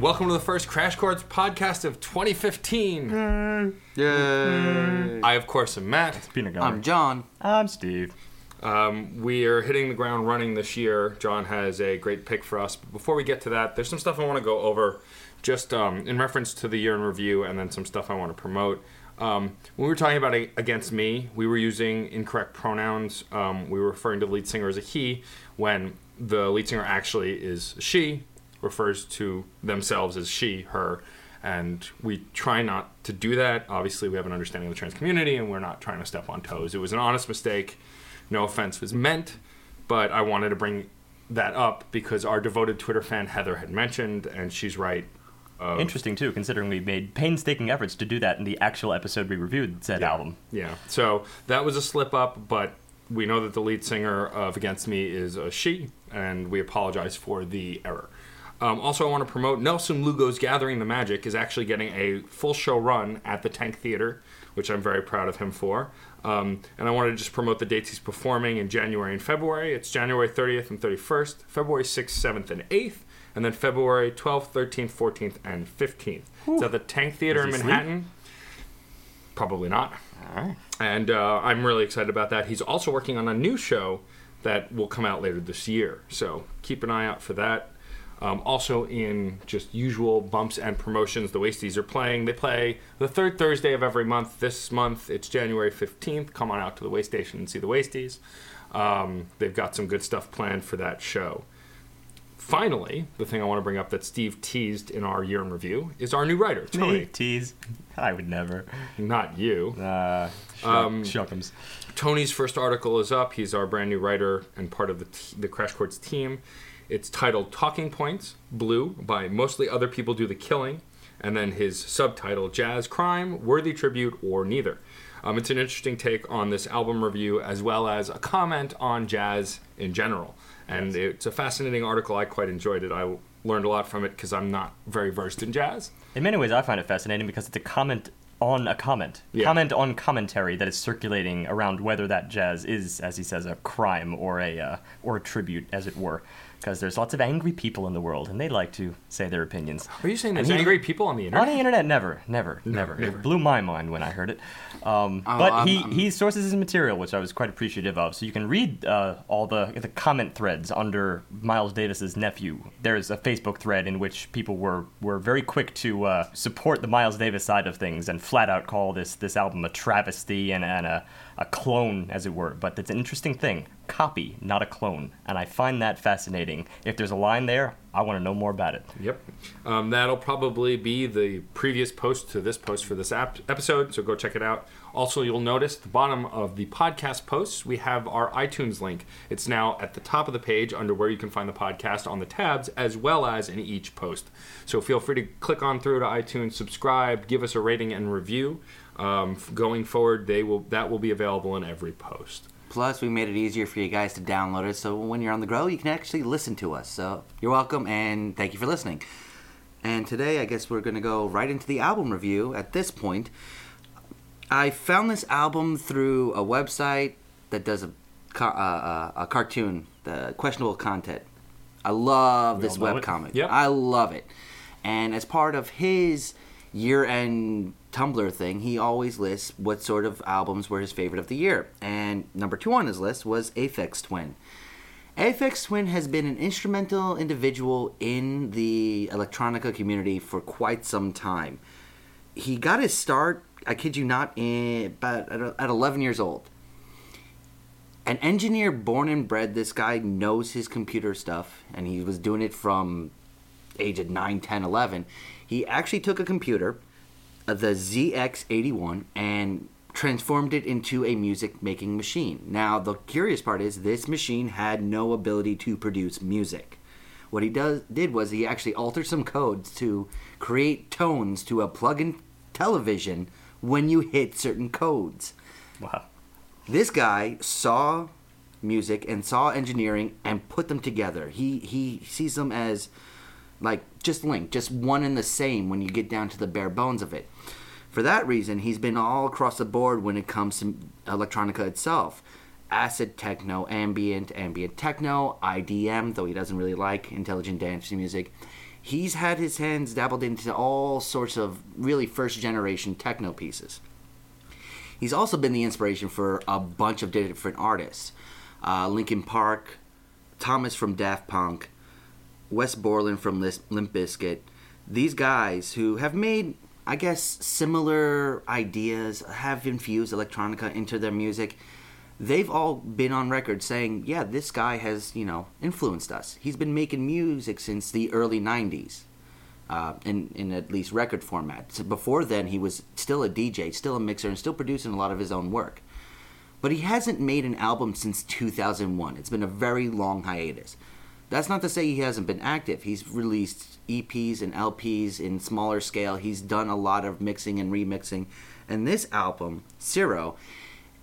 Welcome to the first Crash Chords podcast of 2015. Yay! I, of course, am Matt. It's Peanut Gallery. I'm John. I'm Steve. We are hitting the ground running this year. John has a great pick for us. But before we get to that, there's some stuff I want to go over just in reference to the year in review and then some stuff I want to promote. When we were talking about Against Me, we were using incorrect pronouns. We were referring to the lead singer as a he when the lead singer actually is she. Refers to themselves as she, her, and we try not to do that. Obviously, we have an understanding of the trans community, and we're not trying to step on toes. It was an honest mistake. No offense was meant, but I wanted to bring that up because our devoted Twitter fan, Heather, had mentioned, and she's right. Interesting, too, considering we made painstaking efforts to do that in the actual episode we reviewed said album. Yeah, so that was a slip-up, but we know that the lead singer of Against Me is a she, and we apologize for the error. Also, I want to promote Nelson Lugo's Gathering the Magic is actually getting a full show run at the Tank Theater, which I'm very proud of him for. And I want to just promote the dates he's performing in January and February. It's January 30th and 31st, February 6th, 7th, and 8th, and then February 12th, 13th, 14th, and 15th. Ooh. It's at the Tank Theater in Manhattan. Sleep? Probably not. All right. And I'm really excited about that. He's also working on a new show that will come out later this year, so keep an eye out for that. Also, in just usual bumps and promotions, the Wasties are playing. They play the third Thursday of every month. This month, it's January 15th. Come on out to the Waystation and see the Wasties. They've got some good stuff planned for that show. Finally, the thing I want to bring up that Steve teased in our year in review is our new writer, Tony. Me tease? I would never. Not you. Shuckums. Tony's first article is up. He's our brand new writer and part of the Crash Chords team. It's titled Talking Points, Blue, by Mostly Other People Do the Killing, and then his subtitle, Jazz, Crime, Worthy Tribute, or Neither. It's an interesting take on this album review, as well as a comment on jazz in general. And it's a fascinating article. I quite enjoyed it. I learned a lot from it because I'm not very versed in jazz. In many ways, I find it fascinating because it's a comment on a comment. Yeah. Comment on commentary that is circulating around whether that jazz is, as he says, a crime or a tribute, as it were. Because there's lots of angry people in the world, and they like to say their opinions. Are you saying there's angry people on the internet? On the internet, never. It blew my mind when I heard it. He sources his material, which I was quite appreciative of. So you can read all the comment threads under Miles Davis's nephew. There's a Facebook thread in which people were very quick to support the Miles Davis side of things and flat out call this album a travesty and a clone, as it were. But it's an interesting thing. Copy, not a clone. And I find that fascinating. If there's a line there, I want to know more about it. Yep. That'll probably be the previous post to this post for this episode, so go check it out. Also, you'll notice at the bottom of the podcast posts, we have our iTunes link. It's now at the top of the page under where you can find the podcast on the tabs, as well as in each post. So feel free to click on through to iTunes, subscribe, give us a rating and review. Going forward, that will be available in every post. Plus, we made it easier for you guys to download it, so when you're on the go, you can actually listen to us. So you're welcome, and thank you for listening. And today, I guess we're going to go right into the album review at this point. I found this album through a website that does a cartoon, the Questionable Content. I love this webcomic. Yep. I love it. And as part of his year-end Tumblr thing, he always lists what sort of albums were his favorite of the year, and number 2 on his list was Aphex Twin. Aphex Twin has been an instrumental individual in the electronica community for quite some time. He got his start, I kid you not, at 11 years old. An engineer born and bred, this guy knows his computer stuff, and he was doing it from age of 9, 10, 11. He actually took a computer, the ZX81, and transformed it into a music-making machine. Now, the curious part is this machine had no ability to produce music. What he did was he actually altered some codes to create tones to a plug-in television when you hit certain codes. Wow. This guy saw music and saw engineering and put them together. He sees them as like just linked, just one and the same when you get down to the bare bones of it. For that reason, he's been all across the board when it comes to electronica itself. Acid techno, ambient techno, IDM, though he doesn't really like intelligent dance music. He's had his hands dabbled into all sorts of really first-generation techno pieces. He's also been the inspiration for a bunch of different artists. Linkin Park, Thomas from Daft Punk, Wes Borland from Limp Bizkit. These guys who have made, I guess, similar ideas, have infused electronica into their music. They've all been on record saying, yeah, this guy has, you know, influenced us. He's been making music since the early 90s, in at least record format. So before then, he was still a DJ, still a mixer, and still producing a lot of his own work. But he hasn't made an album since 2001. It's been a very long hiatus. That's not to say he hasn't been active. He's released EPs and LPs in smaller scale. He's done a lot of mixing and remixing. And this album, Syro,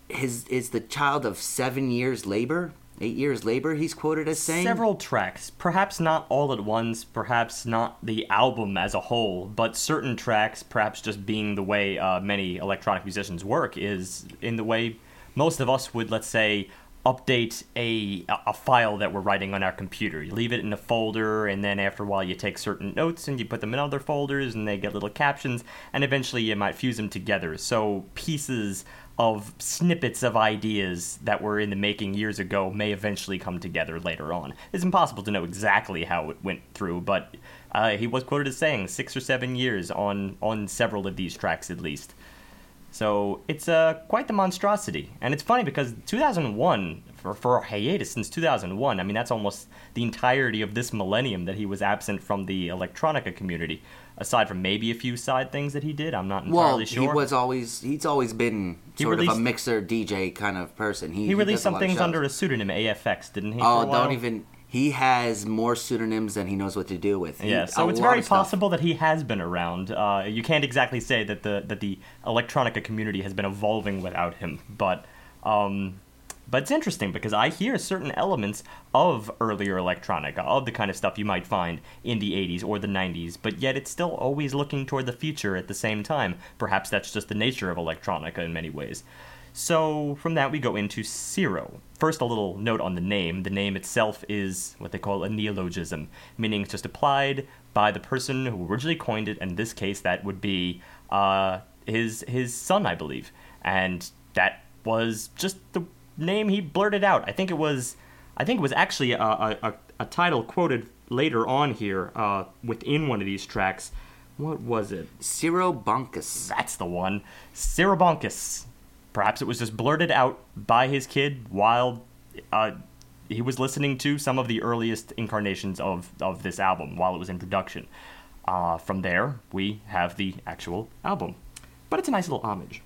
is the child of 7 years labor, 8 years labor, he's quoted as saying. Several tracks, perhaps not all at once, perhaps not the album as a whole, but certain tracks, perhaps just being the way many electronic musicians work, is in the way most of us would, let's say, update a file that we're writing on our computer. You leave it in a folder, and then after a while you take certain notes and you put them in other folders, and they get little captions, and eventually you might fuse them together. So pieces of snippets of ideas that were in the making years ago may eventually come together later on. It's impossible to know exactly how it went through, but he was quoted as saying 6 or 7 years on several of these tracks at least. So it's quite the monstrosity. And it's funny because 2001, for a hiatus since 2001, I mean, that's almost the entirety of this millennium that he was absent from the electronica community, aside from maybe a few side things that he did. I'm not entirely sure. Well, he's always been sort of a mixer, DJ kind of person. He released some things under a pseudonym, AFX, didn't he? Oh, don't even... He has more pseudonyms than he knows what to do with. Yeah, so it's very possible that he has been around. You can't exactly say that the electronica community has been evolving without him. But it's interesting because I hear certain elements of earlier electronica, of the kind of stuff you might find in the 80s or the 90s, but yet it's still always looking toward the future at the same time. Perhaps that's just the nature of electronica in many ways. So from that, we go into Syro. First, a little note on the name. The name itself is what they call a neologism, meaning it's just applied by the person who originally coined it. In this case, that would be his son, I believe. And that was just the name he blurted out. I think it was actually a title quoted later on here within one of these tracks. What was it? Ciribuncus. That's the one. Ciribuncus. Perhaps it was just blurted out by his kid while he was listening to some of the earliest incarnations of this album while it was in production. From there, we have the actual album. But it's a nice little homage.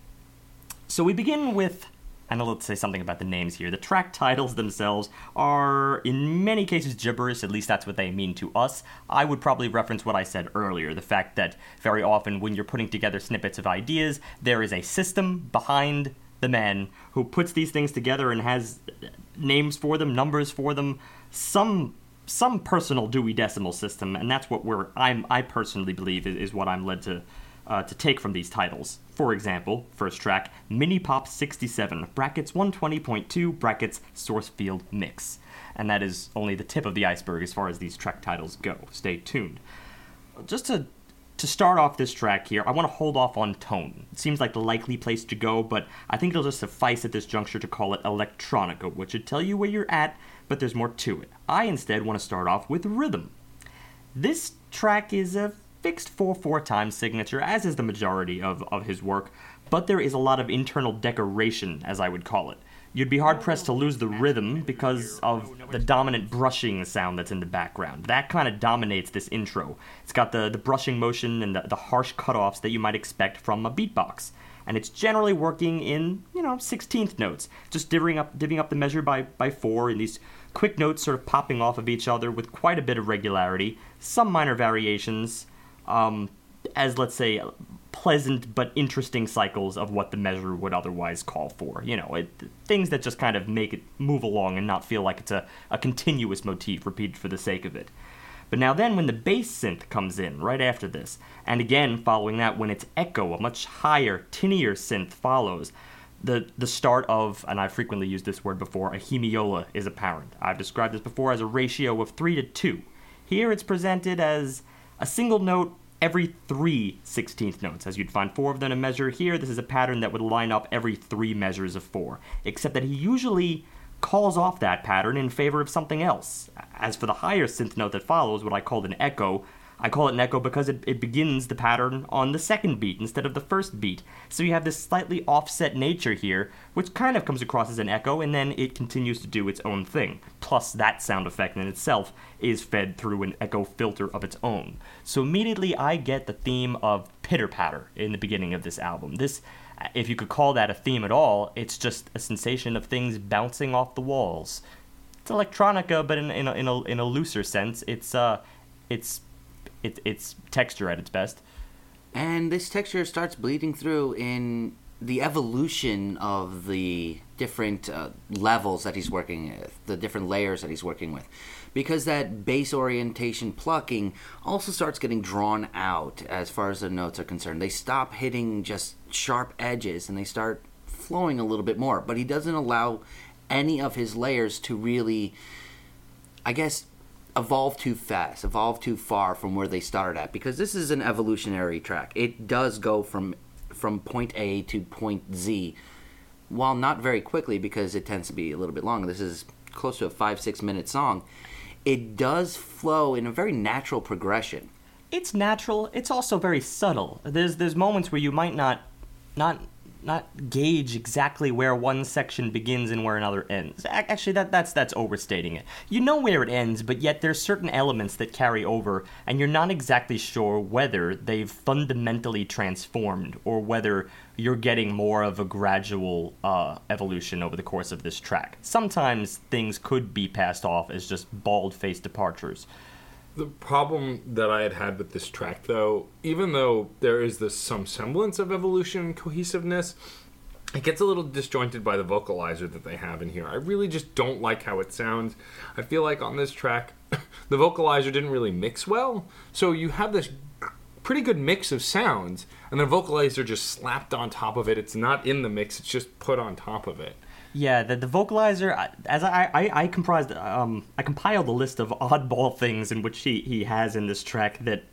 So we begin with, and let's say something about the names here. The track titles themselves are, in many cases, gibberish. At least that's what they mean to us. I would probably reference what I said earlier, the fact that very often when you're putting together snippets of ideas, there is a system behind the man who puts these things together and has names for them, numbers for them, some personal Dewey Decimal system, and that's what I personally believe is what I'm led to take from these titles. For example, first track, Mini Pop 67, brackets 120.2, brackets Source Field Mix. And that is only the tip of the iceberg as far as these track titles go. Stay tuned. Just to start off this track here, I want to hold off on tone. It seems like the likely place to go, but I think it'll just suffice at this juncture to call it electronica, which would tell you where you're at, but there's more to it. I instead want to start off with rhythm. This track is a fixed 4/4 time signature, as is the majority of his work, but there is a lot of internal decoration, as I would call it. You'd be hard-pressed to lose the rhythm because of the dominant brushing sound that's in the background. That kind of dominates this intro. It's got the brushing motion and the harsh cutoffs that you might expect from a beatbox. And it's generally working in, 16th notes, just divvying up the measure by 4 in these quick notes sort of popping off of each other with quite a bit of regularity, some minor variations, as, let's say, pleasant but interesting cycles of what the measure would otherwise call for. You know, things that just kind of make it move along and not feel like it's a continuous motif repeated for the sake of it. But now then, when the bass synth comes in right after this, and again following that when it's echo, a much higher, tinnier synth follows, the start of, and I frequently used this word before, a hemiola is apparent. I've described this before as a ratio of 3 to 2. Here it's presented as a single note every 3/16th notes, as you'd find 4 of them in a measure. Here, this is a pattern that would line up every 3 measures of 4, except that he usually calls off that pattern in favor of something else. As for the higher synth note that follows, what I called an echo, I call it an echo because it begins the pattern on the second beat instead of the first beat. So you have this slightly offset nature here, which kind of comes across as an echo, and then it continues to do its own thing. Plus, that sound effect in itself is fed through an echo filter of its own. So immediately I get the theme of pitter-patter in the beginning of this album. This, if you could call that a theme at all, it's just a sensation of things bouncing off the walls. It's electronica, but in a looser sense. It's texture at its best. And this texture starts bleeding through in the evolution of the different levels that he's working with, the different layers that he's working with, because that bass orientation plucking also starts getting drawn out as far as the notes are concerned. They stop hitting just sharp edges and they start flowing a little bit more, but he doesn't allow any of his layers to really, I guess, evolve too fast, evolve too far from where they started at, because this is an evolutionary track. It does go from point A to point Z, while not very quickly, because it tends to be a little bit long. This is close to a 5-6 minute song. It does flow in a very natural progression. It's natural. It's also very subtle. There's moments where you might not gauge exactly where one section begins and where another ends. Actually, that's overstating it. You know where it ends, but yet there's certain elements that carry over, and you're not exactly sure whether they've fundamentally transformed or whether you're getting more of a gradual evolution over the course of this track. Sometimes things could be passed off as just bald-faced departures. The problem that I had with this track, though, even though there is some semblance of evolution and cohesiveness, it gets a little disjointed by the vocalizer that they have in here. I really just don't like how it sounds. I feel like on this track, the vocalizer didn't really mix well, so you have this pretty good mix of sounds, and the vocalizer just slapped on top of it. It's not in the mix, it's just put on top of it. Yeah, the vocalizer, as I compiled a list of oddball things in which he has in this track that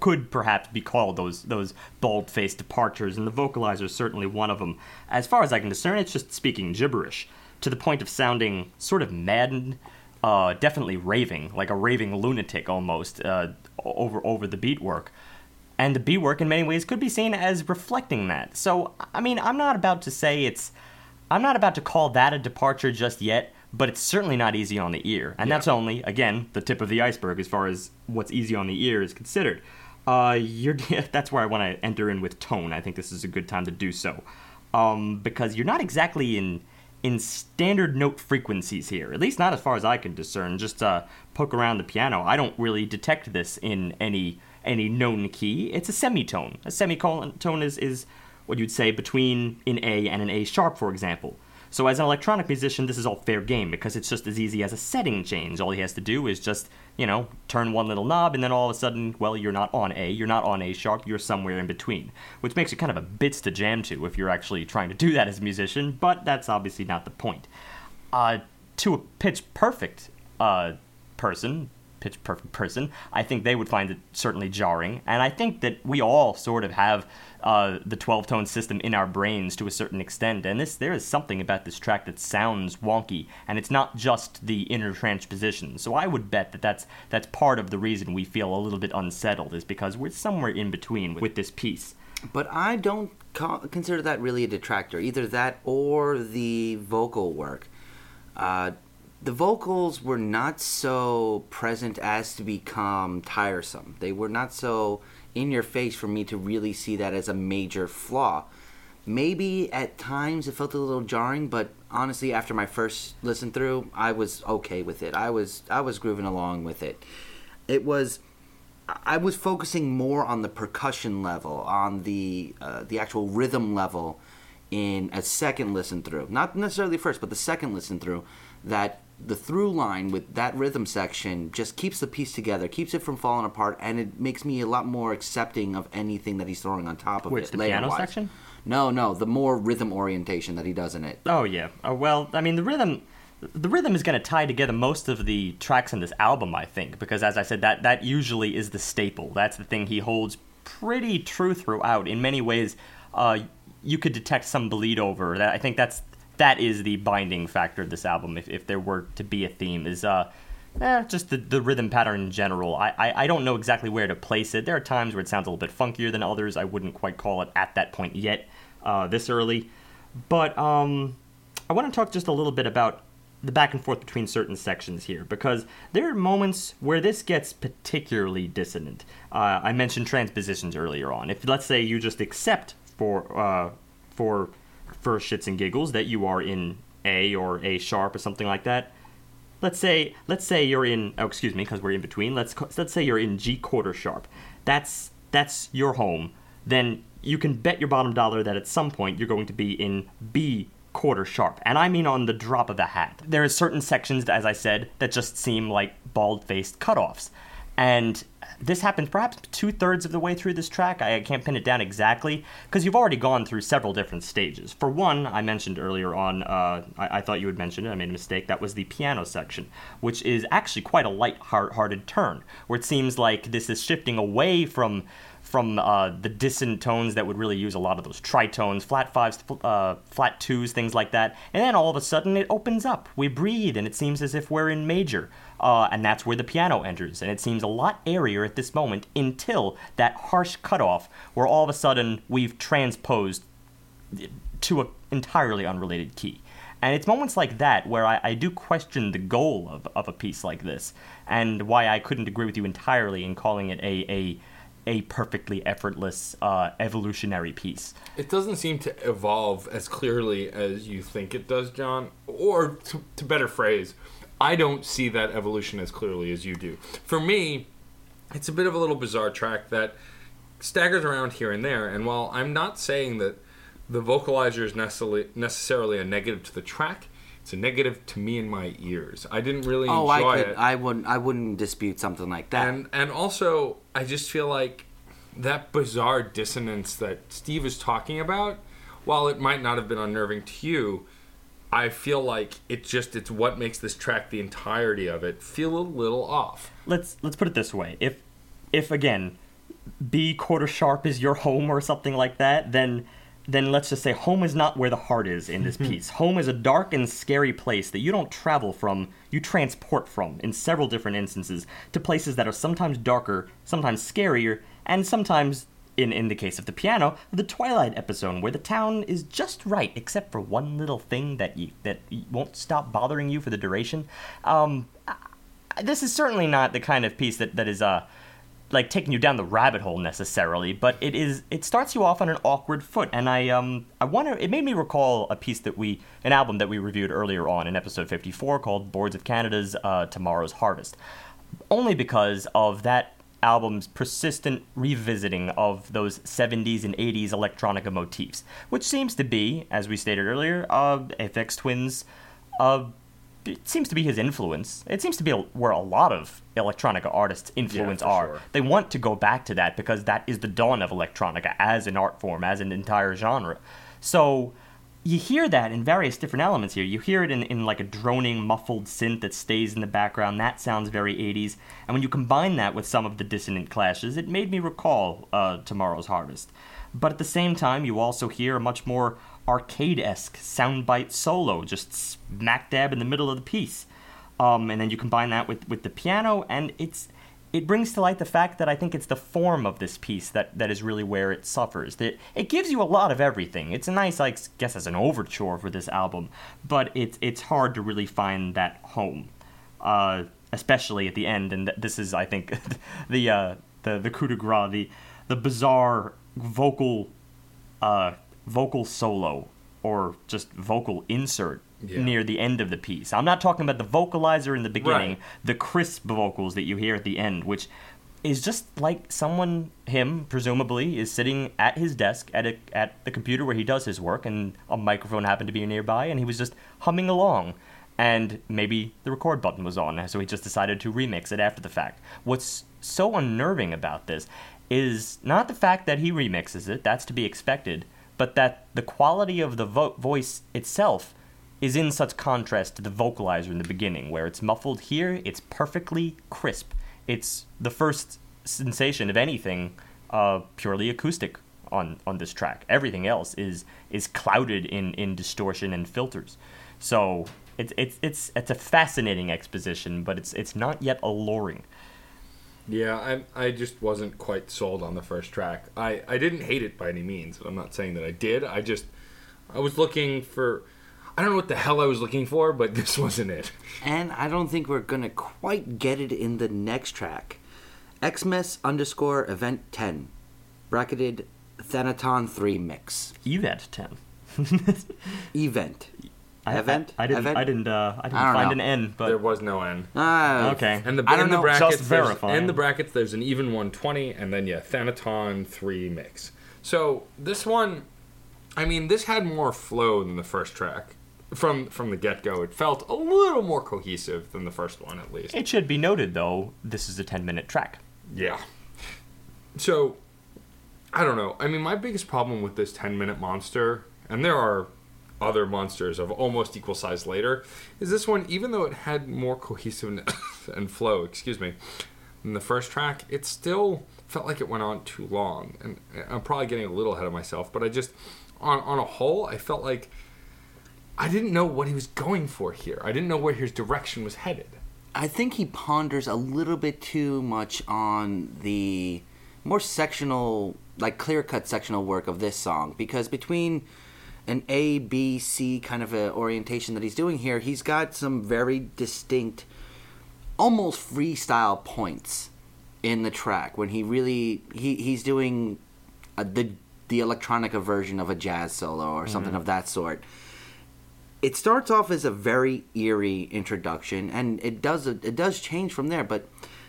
could perhaps be called those bald-faced departures, and the vocalizer is certainly one of them. As far as I can discern, it's just speaking gibberish, to the point of sounding sort of maddened, definitely raving, like a raving lunatic almost, over the beat work. And the beat work in many ways could be seen as reflecting that. So, I mean, I'm not about to call that a departure just yet, but it's certainly not easy on the ear. And that's only, again, the tip of the iceberg as far as what's easy on the ear is considered. That's where I want to enter in with tone. I think this is a good time to do so. Because you're not exactly in standard note frequencies here, at least not as far as I can discern. Just poke around the piano. I don't really detect this in any known key. It's a semitone. A semicolon tone is what you'd say between an A and an A sharp, for example. So as an electronic musician, this is all fair game because it's just as easy as a setting change. All he has to do is just, turn one little knob, and then all of a sudden, well, you're not on A, you're not on A sharp, you're somewhere in between, which makes it kind of a bits to jam to if you're actually trying to do that as a musician, but that's obviously not the point. To a pitch-perfect person, I think they would find it certainly jarring, and I think that we all sort of have the 12-tone system in our brains to a certain extent, and there is something about this track that sounds wonky, and it's not just the inner transposition. So I would bet that that's part of the reason we feel a little bit unsettled, is because we're somewhere in between with this piece. But I don't consider that really a detractor, either that or the vocal work. The vocals were not so present as to become tiresome. They were not so in your face for me to really see that as a major flaw. Maybe at times it felt a little jarring, but honestly, after my first listen through, I was okay with it. I was grooving along with it. I was focusing more on the percussion level, on the actual rhythm level in a second listen through. Not necessarily first, but the second listen through, that the through line with that rhythm section just keeps the piece together, keeps it from falling apart, and it makes me a lot more accepting of anything that he's throwing on top of it. The piano section? No, the more rhythm orientation that he does in it. Oh, yeah. Well, I mean, the rhythm is going to tie together most of the tracks in this album, I think, because, as I said, that usually is the staple. That's the thing he holds pretty true throughout. In many ways, you could detect some bleed over. I think that is the binding factor of this album, if there were to be a theme, is just the rhythm pattern in general. I don't know exactly where to place it. There are times where it sounds a little bit funkier than others. I wouldn't quite call it at that point yet, this early. But I want to talk just a little bit about the back and forth between certain sections here, because there are moments where this gets particularly dissonant. I mentioned transpositions earlier on. If, let's say, you just accept for shits and giggles that you are in A or A sharp or something like that. Let's say you're in, because we're in between. Let's say you're in G quarter sharp. That's your home. Then you can bet your bottom dollar that at some point you're going to be in B quarter sharp, and I mean on the drop of a hat. There are certain sections, as I said, that just seem like bald-faced cutoffs, and this happens perhaps 2/3 of the way through this track. I can't pin it down exactly, because you've already gone through several different stages. For one, I mentioned earlier on, I thought you had mentioned it, I made a mistake, that was the piano section, which is actually quite a light-hearted turn, where it seems like this is shifting away from the dissonant tones that would really use a lot of those tritones, flat fives, flat twos, things like that. And then all of a sudden it opens up. We breathe and it seems as if we're in major. And that's where the piano enters. And it seems a lot airier at this moment until that harsh cutoff where all of a sudden we've transposed to an entirely unrelated key. And it's moments like that where I do question the goal of a piece like this, and why I couldn't agree with you entirely in calling it a perfectly effortless evolutionary piece. It doesn't seem to evolve as clearly as you think it does, John. Or, to better phrase, I don't see that evolution as clearly as you do. For me, it's a bit of a little bizarre track that staggers around here and there. And while I'm not saying that the vocalizer is necessarily a negative to the track, it's a negative to me in my ears. I didn't really enjoy it. I wouldn't dispute something like that. And also, I just feel like that bizarre dissonance that Steve is talking about, while it might not have been unnerving to you, I feel like it's what makes this track, the entirety of it, feel a little off. Let's put it this way. If again, B quarter sharp is your home or something like that, then let's just say home is not where the heart is in this piece. Home is a dark and scary place that you don't travel from, you transport from, in several different instances, to places that are sometimes darker, sometimes scarier, and sometimes, in the case of the piano, the Twilight episode, where the town is just right, except for one little thing that won't stop bothering you for the duration. This is certainly not the kind of piece that is... like taking you down the rabbit hole necessarily, but it starts you off on an awkward foot, and it made me recall a piece an album that we reviewed earlier on in episode 54 called Boards of Canada's Tomorrow's Harvest, only because of that album's persistent revisiting of those 70s and 80s electronica motifs, which seems to be, as we stated earlier, Aphex Twin's. It seems to be his influence. It seems to be where a lot of electronica artists' influence are. Sure. They want to go back to that because that is the dawn of electronica as an art form, as an entire genre. So you hear that in various different elements here. You hear it in like a droning, muffled synth that stays in the background. That sounds very 80s. And when you combine that with some of the dissonant clashes, it made me recall Tomorrow's Harvest. But at the same time, you also hear a much more arcade-esque soundbite solo, just smack dab in the middle of the piece. And then you combine that with the piano, and it brings to light the fact that I think it's the form of this piece that is really where it suffers. It gives you a lot of everything. It's a nice, I guess, as an overture for this album, but it's hard to really find that home, especially at the end. And this is, I think, the coup de grace, the bizarre vocal vocal solo or just vocal insert near the end of the piece. I'm not talking about the vocalizer in the beginning, the crisp vocals that you hear at the end, which is just like someone, him presumably, is sitting at his desk at the computer where he does his work, and a microphone happened to be nearby, and he was just humming along. And maybe the record button was on, so he just decided to remix it after the fact. What's so unnerving about this is not the fact that he remixes it, that's to be expected, but that the quality of the voice itself is in such contrast to the vocalizer in the beginning, where it's muffled here, it's perfectly crisp. It's the first sensation of anything purely acoustic on this track. Everything else is clouded in distortion and filters. So It's a fascinating exposition, but it's not yet alluring. Yeah, I just wasn't quite sold on the first track. I didn't hate it by any means. I'm not saying that I did. I was looking for... I don't know what the hell I was looking for, but this wasn't it. And I don't think we're going to quite get it in the next track. Xmas_event10, bracketed Thanaton 3 mix. Event 10. Event. Event? I didn't find an N, but there was no N. Okay. And the brackets, just verifying. In the brackets, there's an even 120, and then Thanaton 3 mix. So this one, I mean, this had more flow than the first track from the get-go. It felt a little more cohesive than the first one, at least. It should be noted, though, this is a 10-minute track. Yeah. So I don't know. I mean, my biggest problem with this 10-minute monster, and there are other monsters of almost equal size later, is this one, even though it had more cohesiveness and flow, than the first track, it still felt like it went on too long. And I'm probably getting a little ahead of myself, but I just, on a whole, I felt like I didn't know what he was going for here. I didn't know where his direction was headed. I think he ponders a little bit too much on the more sectional, like clear-cut sectional work of this song, because between an A, B, C kind of a orientation that he's doing here, he's got some very distinct, almost freestyle points in the track when he really, he's doing the electronica version of a jazz solo or something of that sort. It starts off as a very eerie introduction, and it does change from there, but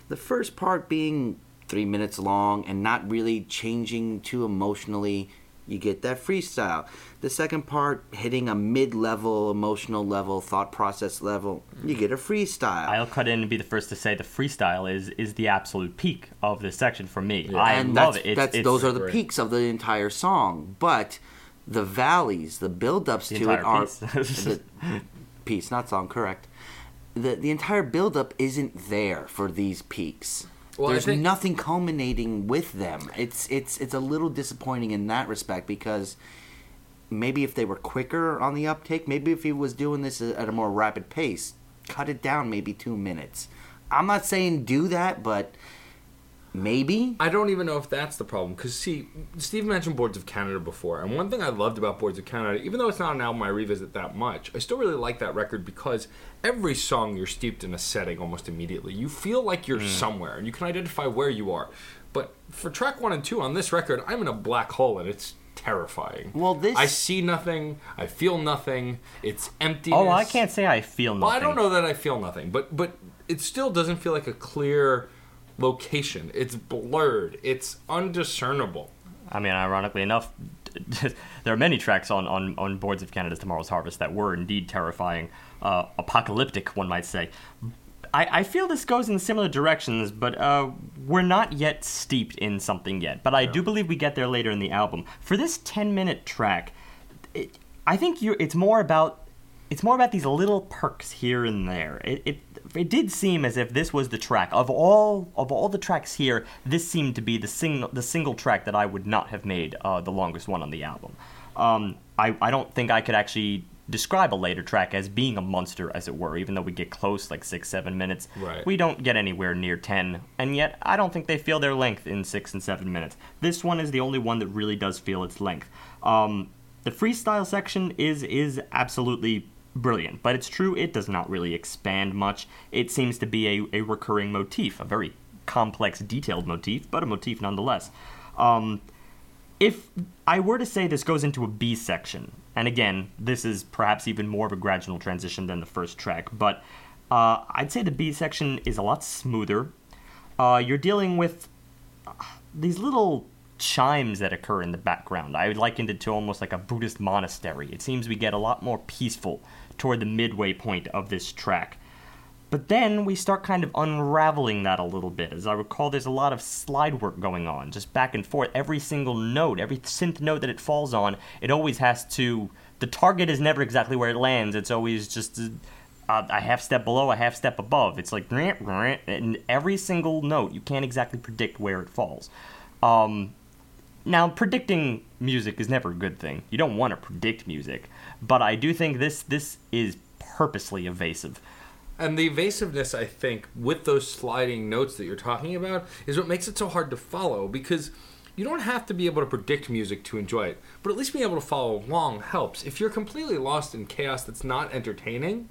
the first part being 3 minutes long and not really changing too emotionally, you get that freestyle. The second part hitting a mid-level, emotional level, thought process level, you get a freestyle. I'll cut in and be the first to say the freestyle is the absolute peak of this section for me. Yeah. I love it. Those are the peaks of the entire song, but the valleys, the build-ups to it are... the piece, not song, correct. The entire build-up isn't there for these peaks. Well, There's nothing culminating with them. It's a little disappointing in that respect, because maybe if they were quicker on the uptake, maybe if he was doing this at a more rapid pace, cut it down maybe 2 minutes. I'm not saying do that, but maybe. I don't even know if that's the problem, because, see, Steve mentioned Boards of Canada before, and one thing I loved about Boards of Canada, even though it's not an album I revisit that much, I still really like that record because every song you're steeped in a setting almost immediately. You feel like you're somewhere, and you can identify where you are. But for track 1 and 2 on this record, I'm in a black hole, and it's terrifying. Well, this... I see nothing. I feel nothing. It's emptiness. Oh, I can't say I feel nothing. Well, I don't know that I feel nothing, but it still doesn't feel like a clear location. It's blurred. It's undiscernible. I mean, ironically enough, there are many tracks on Boards of Canada's Tomorrow's Harvest that were indeed terrifying, apocalyptic, one might say. I feel this goes in similar directions, but we're not yet steeped in something yet. But I do believe we get there later in the album. For this 10-minute track, I think it's more about these little perks here and there. It did seem as if this was the track of all the tracks here. This seemed to be the single track that I would not have made the longest one on the album. I don't think I could actually describe a later track as being a monster, as it were. Even though we get close, like 6-7 minutes, we don't get anywhere near 10. And yet, I don't think they feel their length in 6 and 7 minutes. This one is the only one that really does feel its length. The freestyle section is absolutely brilliant, but it's true, it does not really expand much. It seems to be a recurring motif, a very complex, detailed motif, but a motif nonetheless. If I were to say this goes into a B section, and again, this is perhaps even more of a gradual transition than the first track, but I'd say the B section is a lot smoother. You're dealing with these little chimes that occur in the background. I would liken it to almost like a Buddhist monastery. It seems we get a lot more peaceful toward the midway point of this track. But then we start kind of unraveling that a little bit. As I recall, there's a lot of slide work going on, just back and forth. Every single note, every synth note that it falls on, it always has to... The target is never exactly where it lands. It's always just a half step below, a half step above. It's like... And every single note, you can't exactly predict where it falls. Now, predicting music is never a good thing. You don't want to predict music. But I do think this is purposely evasive. And the evasiveness, I think, with those sliding notes that you're talking about is what makes it so hard to follow, because you don't have to be able to predict music to enjoy it, but at least being able to follow along helps. If you're completely lost in chaos that's not entertaining,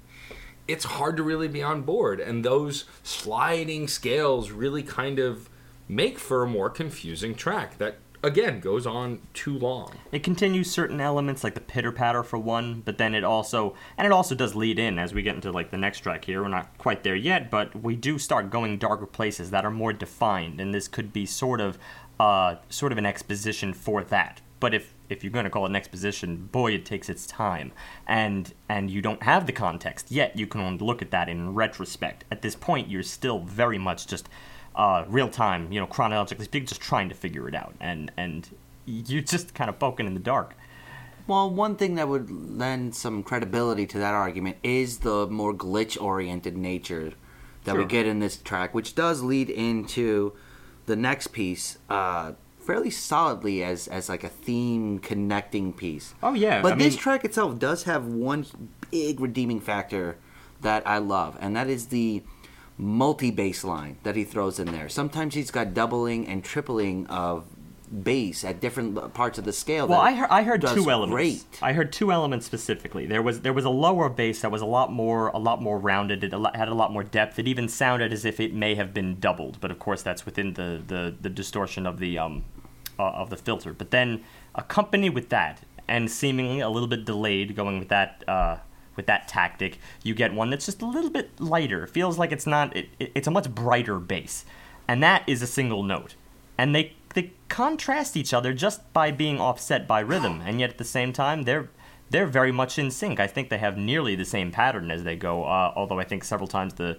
it's hard to really be on board, and those sliding scales really kind of make for a more confusing track that, again, goes on too long. It continues certain elements, like the pitter-patter for one, but then it also does lead in as we get into like the next track here. We're not quite there yet, but we do start going darker places that are more defined, and this could be sort of an exposition for that. But if you're going to call it an exposition, boy, it takes its time, and you don't have the context yet. You can only look at that in retrospect. At this point, you're still very much just... real time, you know, chronologically speaking, just trying to figure it out, and you're just kind of poking in the dark. Well, one thing that would lend some credibility to that argument is the more glitch-oriented nature that we get in this track, which does lead into the next piece fairly solidly as like a theme connecting piece. Oh, yeah. But this track itself does have one big redeeming factor that I love, and that is the multi-bass line that he throws in there. Sometimes he's got doubling and tripling of bass at different parts of the scale. Well, I heard two elements. Great. I heard two elements specifically. There was a lower bass that was a lot more rounded. It had a lot more depth. It even sounded as if it may have been doubled, but of course that's within the distortion of the filter. But then accompanied with that, and seemingly a little bit delayed, going with that. With that tactic, you get one that's just a little bit lighter. Feels like it's not. It's a much brighter bass, and that is a single note. And they contrast each other just by being offset by rhythm, and yet at the same time they're very much in sync. I think they have nearly the same pattern as they go. Although I think several times the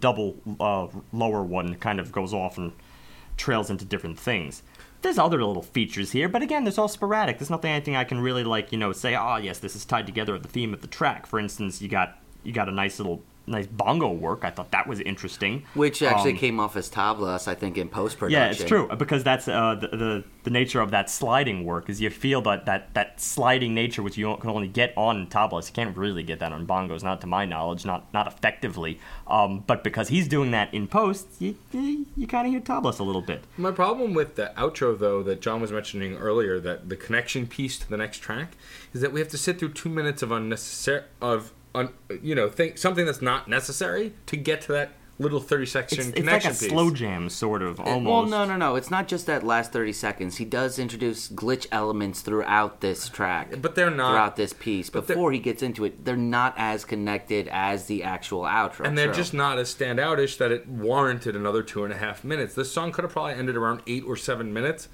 double lower one kind of goes off and trails into different things. There's other little features here, but again, it's all sporadic. There's nothing anything I can really say, oh yes, this is tied together with the theme of the track. For instance, you got a nice bongo work. I thought that was interesting, which actually came off as tablas, I think, in post production. Yeah, it's true, because that's the nature of that sliding work is you feel that sliding nature, which you can only get on tablas. You can't really get that on bongos, not to my knowledge, not effectively. But because he's doing that in post, you kind of hear tablas a little bit. My problem with the outro, though, that John was mentioning earlier, that the connection piece to the next track, is that we have to sit through 2 minutes of something that's not necessary to get to that little 30-second connection piece. It's like a slow jam, sort of, almost. Well, no. It's not just that last 30 seconds. He does introduce glitch elements throughout this track. But they're not. Throughout this piece. Before he gets into it, they're not as connected as the actual outro. And they're just not as standoutish that it warranted another 2.5 minutes. This song could have probably ended around 8 or 7 minutes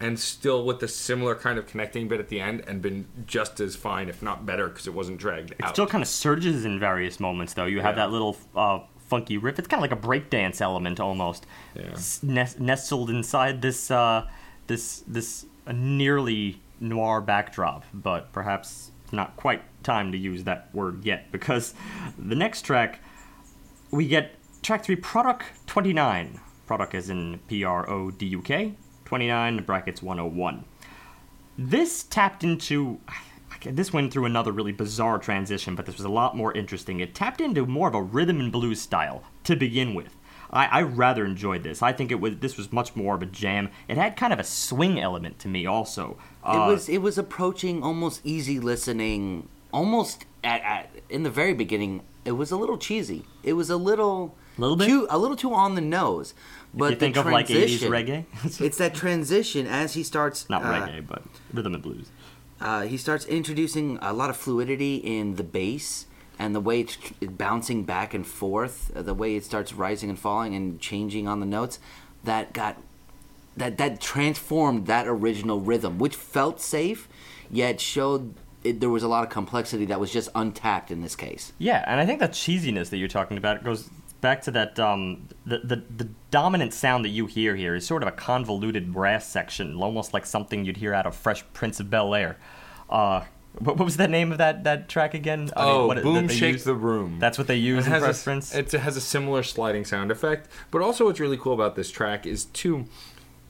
and still with a similar kind of connecting bit at the end and been just as fine, if not better, because it wasn't dragged out. It still kind of surges in various moments, though. You have that little... funky riff. It's kind of like a breakdance element almost, nestled inside this nearly noir backdrop, but perhaps not quite time to use that word yet, because the next track, we get track 3, Product 29. Product as in P-R-O-D-U-K, 29, brackets 101. This tapped into... This went through another really bizarre transition, but this was a lot more interesting. It tapped into more of a rhythm and blues style to begin with. I rather enjoyed this. I think this was much more of a jam. It had kind of a swing element to me also. It was approaching almost easy listening, almost in the very beginning. It was a little cheesy. It was a little... A little bit? A little too on the nose. But if you think of like 80s reggae? It's that transition as he starts... Not reggae, but rhythm and blues. He starts introducing a lot of fluidity in the bass and the way it's bouncing back and forth, the way it starts rising and falling and changing on the notes. That transformed that original rhythm, which felt safe, yet showed... there was a lot of complexity that was just untapped in this case. Yeah, and I think that cheesiness that you're talking about goes back to that the dominant sound that you hear here is sort of a convoluted brass section, almost like something you'd hear out of Fresh Prince of Bel-Air. What was the name of that track again? Boom Shake the Room. That's what they use in Fresh Prince. It has a similar sliding sound effect, but also what's really cool about this track is, too,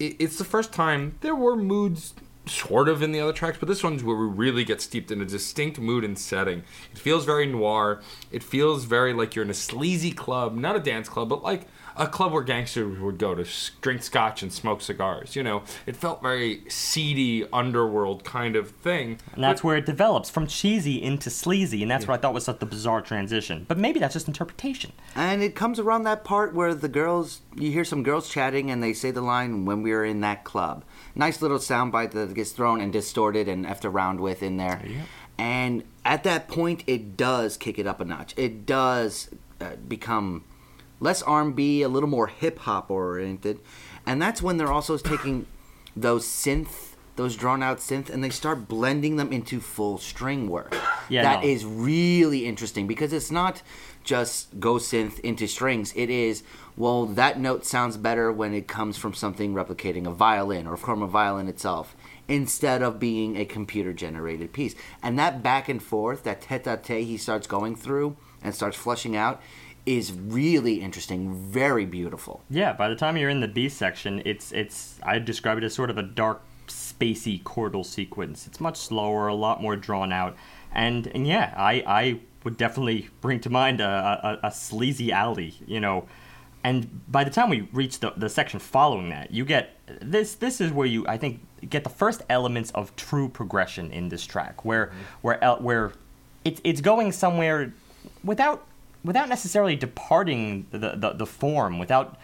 it's the first time there were moods... sort of in the other tracks, but this one's where we really get steeped in a distinct mood and setting. It feels very noir. It feels very like you're in a sleazy club, not a dance club, but like a club where gangsters would go to drink scotch and smoke cigars. You know, it felt very seedy, underworld kind of thing. And that's where it develops from cheesy into sleazy, and that's what I thought was such the bizarre transition. But maybe that's just interpretation. And it comes around that part where you hear some girls chatting, and they say the line, "When we were in that club." Nice little soundbite that gets thrown and distorted and effed around with in there. Yeah. And at that point, it does kick it up a notch. It does become less R&B, a little more hip-hop oriented. And that's when they're also taking those drawn-out synth, and they start blending them into full string work. Yeah, that is really interesting because it's not just go synth into strings. It is... well, that note sounds better when it comes from something replicating a violin or from a violin itself instead of being a computer-generated piece. And that back and forth, that tete-a-tete he starts going through and starts flushing out is really interesting, very beautiful. Yeah, by the time you're in the B section, it's I'd describe it as sort of a dark, spacey chordal sequence. It's much slower, a lot more drawn out. And yeah, I would definitely bring to mind a sleazy alley, you know. And by the time we reach the section following that, you get this is where you, I think, get the first elements of true progression in this track, where it's going somewhere without necessarily departing the form, without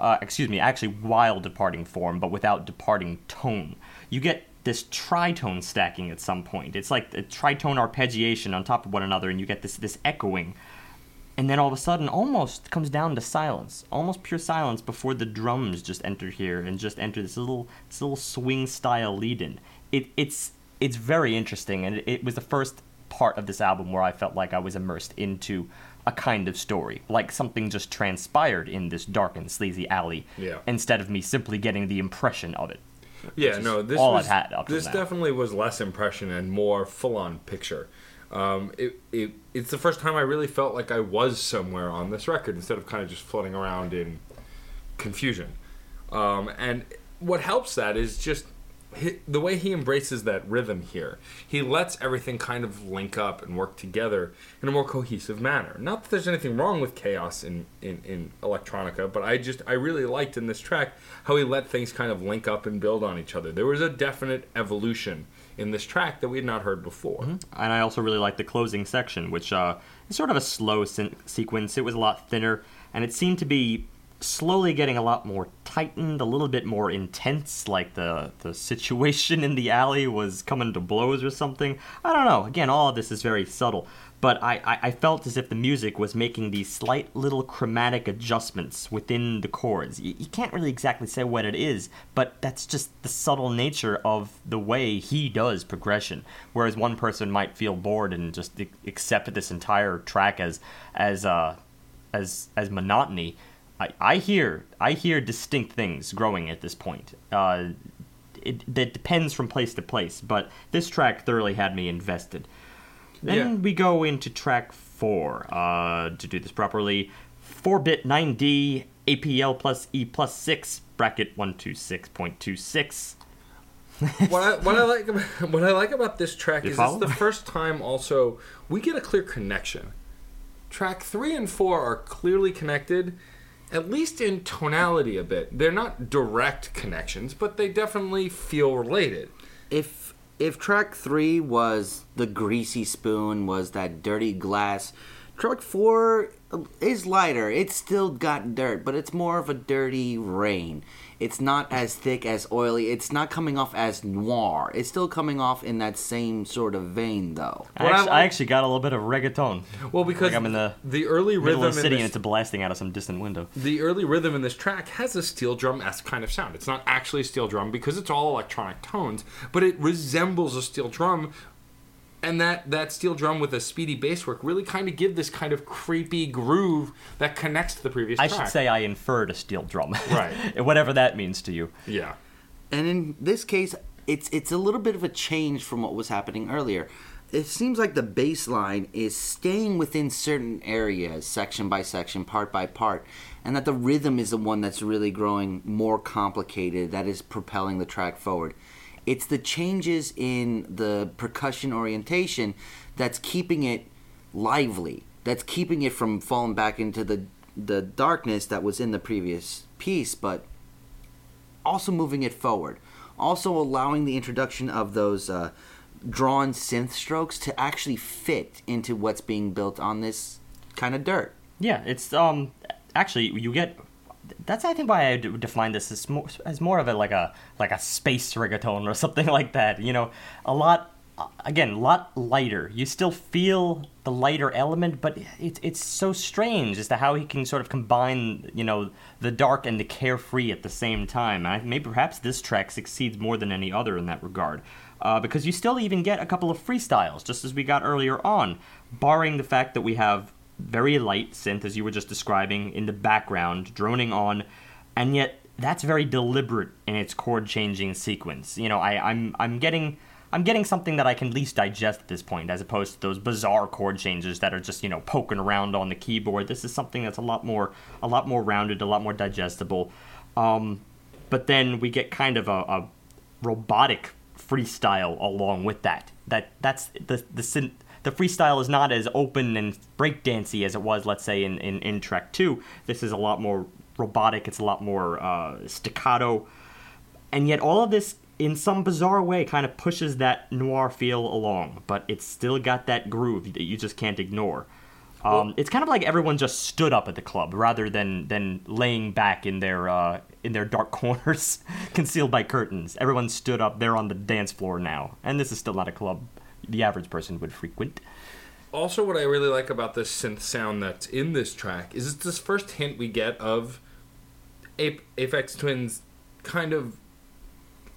actually while departing form, but without departing tone. You get this tritone stacking at some point. It's like a tritone arpeggiation on top of one another, and you get this echoing. And then all of a sudden, almost comes down to silence, almost pure silence before the drums just enter here and just enter this little swing style lead-in. It's very interesting, and it was the first part of this album where I felt like I was immersed into a kind of story, like something just transpired in this dark and sleazy alley, instead of me simply getting the impression of it. Yeah, no, this definitely was less impression and more full-on picture. It's the first time I really felt like I was somewhere on this record instead of kind of just floating around in confusion. And what helps that is just the way he embraces that rhythm here. He lets everything kind of link up and work together in a more cohesive manner. Not that there's anything wrong with chaos in electronica, but I really liked in this track how he let things kind of link up and build on each other. There was a definite evolution in this track that we had not heard before. Mm-hmm. And I also really like the closing section, which is sort of a slow sequence. It was a lot thinner, and it seemed to be slowly getting a lot more tightened, a little bit more intense, like the situation in the alley was coming to blows or something. I don't know. Again, all of this is very subtle, but I felt as if the music was making these slight little chromatic adjustments within the chords. You can't really exactly say what it is, but that's just the subtle nature of the way he does progression, whereas one person might feel bored and just accept this entire track as monotony. I hear distinct things growing at this point. That depends from place to place, but this track thoroughly had me invested. Then we go into track 4, to do this properly. 4-bit 9D, APL plus E plus 6, bracket 126.26. What I like about this track is it's the first time also we get a clear connection. Track 3 and 4 are clearly connected, at least in tonality a bit. They're not direct connections, but they definitely feel related. If track 3 was the greasy spoon, was that dirty glass, track 4 is lighter. It's still got dirt, but it's more of a dirty rain. It's not as thick, as oily. It's not coming off as noir. It's still coming off in that same sort of vein, though. I actually got a little bit of reggaeton. Well, because like I'm in the early rhythm of the city, and it's blasting out of some distant window. The early rhythm in this track has a steel drum-esque kind of sound. It's not actually a steel drum because it's all electronic tones, but it resembles a steel drum. And that steel drum with a speedy bass work really kind of give this kind of creepy groove that connects to the previous track. I should say I inferred a steel drum. Right. Whatever that means to you. Yeah. And in this case, it's a little bit of a change from what was happening earlier. It seems like the bass line is staying within certain areas, section by section, part by part, and that the rhythm is the one that's really growing more complicated, that is propelling the track forward. It's the changes in the percussion orientation that's keeping it lively, that's keeping it from falling back into the darkness that was in the previous piece, but also moving it forward, also allowing the introduction of those drawn synth strokes to actually fit into what's being built on this kind of dirt. Yeah, it's actually you get. That's, I think, why I define this as more of a like a space reggaeton or something like that. You know, a lot lighter. You still feel the lighter element, but it's so strange as to how he can sort of combine, you know, the dark and the carefree at the same time. And maybe perhaps this track succeeds more than any other in that regard. Because you still even get a couple of freestyles, just as we got earlier on, barring the fact that we have very light synth, as you were just describing, in the background, droning on, and yet that's very deliberate in its chord-changing sequence. You know, I'm getting something that I can least digest at this point, as opposed to those bizarre chord changes that are just, you know, poking around on the keyboard. This is something that's a lot more rounded, a lot more digestible. But then we get kind of a robotic freestyle along with that. That's the synth. The freestyle is not as open and breakdancey as it was, let's say, in track 2. This is a lot more robotic. It's a lot more staccato. And yet all of this, in some bizarre way, kind of pushes that noir feel along. But it's still got that groove that you just can't ignore. It's kind of like everyone just stood up at the club rather than laying back in their dark corners concealed by curtains. Everyone stood up. They're on the dance floor now. And this is still not a club the average person would frequent. Also, what I really like about this synth sound that's in this track is it's this first hint we get of Aphex Twin's kind of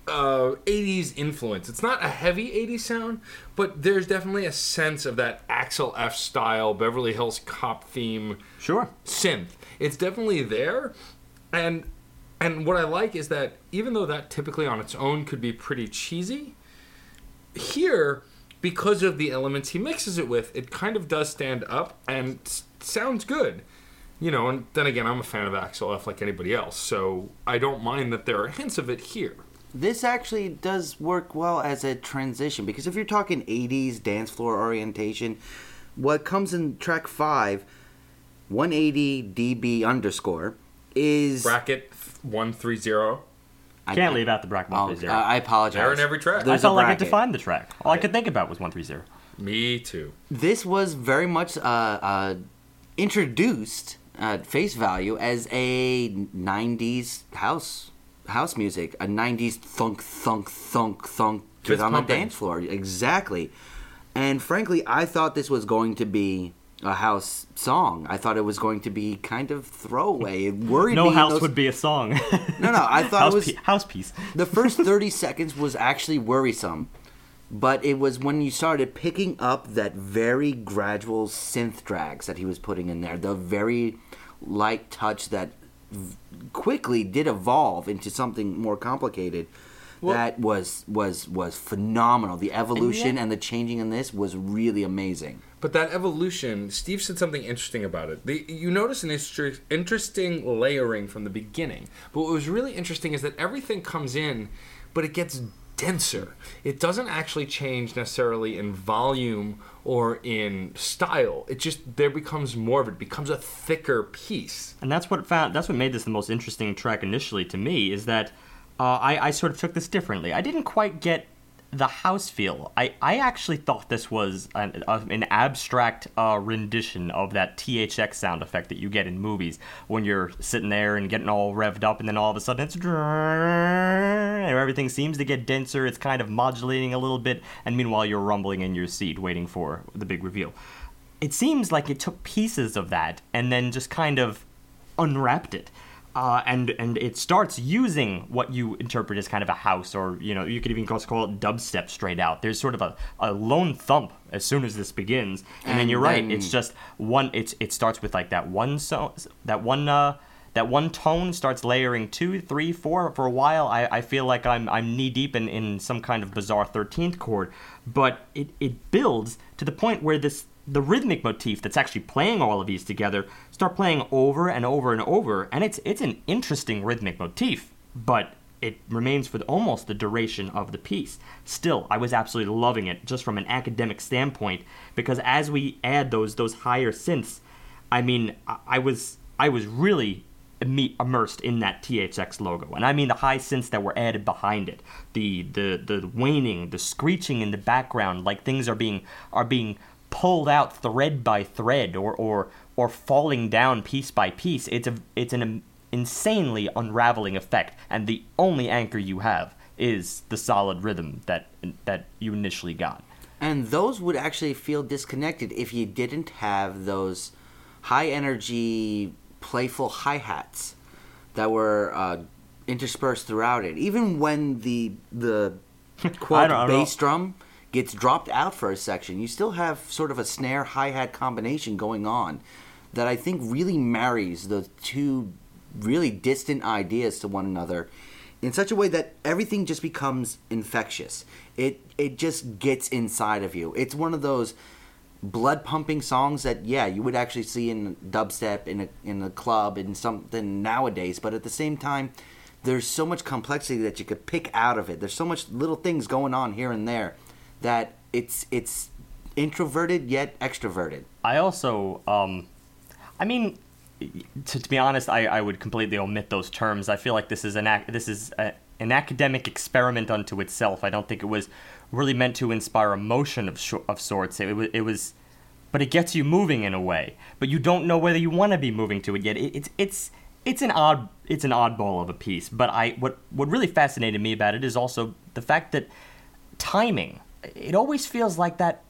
80s influence. It's not a heavy 80s sound, but there's definitely a sense of that Axl F style Beverly Hills Cop theme. Sure. Synth. It's definitely there, and what I like is that even though that typically on its own could be pretty cheesy, here, because of the elements he mixes it with, it kind of does stand up and sounds good. You know, and then again, I'm a fan of Axl F like anybody else, so I don't mind that there are hints of it here. This actually does work well as a transition, because if you're talking 80s dance floor orientation, what comes in track 5, 180 dB _ is... Bracket 130. I can't leave out the bracket 130. I apologize. They're in every track. That's all I could define the track. All I could think about was 130. Me too. This was very much introduced at face value as a 90s house music, a 90s thunk just on the dance floor. Exactly. And frankly, I thought this was going to be a house song. I thought it was going to be kind of throwaway. It worried me. No house would be a song. No. I thought it was house piece. The first 30 seconds was actually worrisome, but it was when you started picking up that very gradual synth drags that he was putting in there, the very light touch that quickly did evolve into something more complicated. Well, that was phenomenal. The evolution and the changing in this was really amazing. But that evolution, Steve said something interesting about it. You notice an interesting layering from the beginning. But what was really interesting is that everything comes in, but it gets denser. It doesn't actually change necessarily in volume or in style. It just, there becomes more of it. It becomes a thicker piece. And that's what made this the most interesting track initially to me, is that I sort of took this differently. I didn't quite get the house feel. I actually thought this was an abstract rendition of that THX sound effect that you get in movies when you're sitting there and getting all revved up, and then all of a sudden it's everything seems to get denser. It's kind of modulating a little bit, and meanwhile you're rumbling in your seat waiting for the big reveal. It seems like it took pieces of that and then just kind of unwrapped it. And it starts using what you interpret as kind of a house, or, you know, you could even call it dubstep straight out. There's sort of a lone thump as soon as this begins, and then you're right. It's just one. It starts with like that one so that one tone starts layering 2, 3, 4 for a while. I feel like I'm knee deep in some kind of bizarre 13th chord, but it builds to the point where the rhythmic motif that's actually playing all of these together start playing over and over and over, and it's an interesting rhythmic motif, but it remains for almost the duration of the piece. Still, I was absolutely loving it just from an academic standpoint, because as we add those higher synths, I mean, I was really immersed in that THX logo, and I mean the high synths that were added behind it, the waning, the screeching in the background, like things are being pulled out thread by thread, or falling down piece by piece. It's an insanely unraveling effect, and the only anchor you have is the solid rhythm that you initially got. And those would actually feel disconnected if you didn't have those high energy, playful hi-hats that were interspersed throughout it. Even when the quote bass drum gets dropped out for a section, you still have sort of a snare hi-hat combination going on that I think really marries the two really distant ideas to one another in such a way that everything just becomes infectious. It just gets inside of you. It's one of those blood pumping songs that, yeah, you would actually see in dubstep, in a club, in something nowadays, but at the same time there's so much complexity that you could pick out of it. There's so much little things going on here and there that it's introverted yet extroverted. I also, I mean, to be honest, I would completely omit those terms. I feel like this is an academic experiment unto itself. I don't think it was really meant to inspire emotion of sorts. It was, but it gets you moving in a way. But you don't know whether you want to be moving to it yet. It's an oddball of a piece. But what really fascinated me about it is also the fact that timing. It always feels like that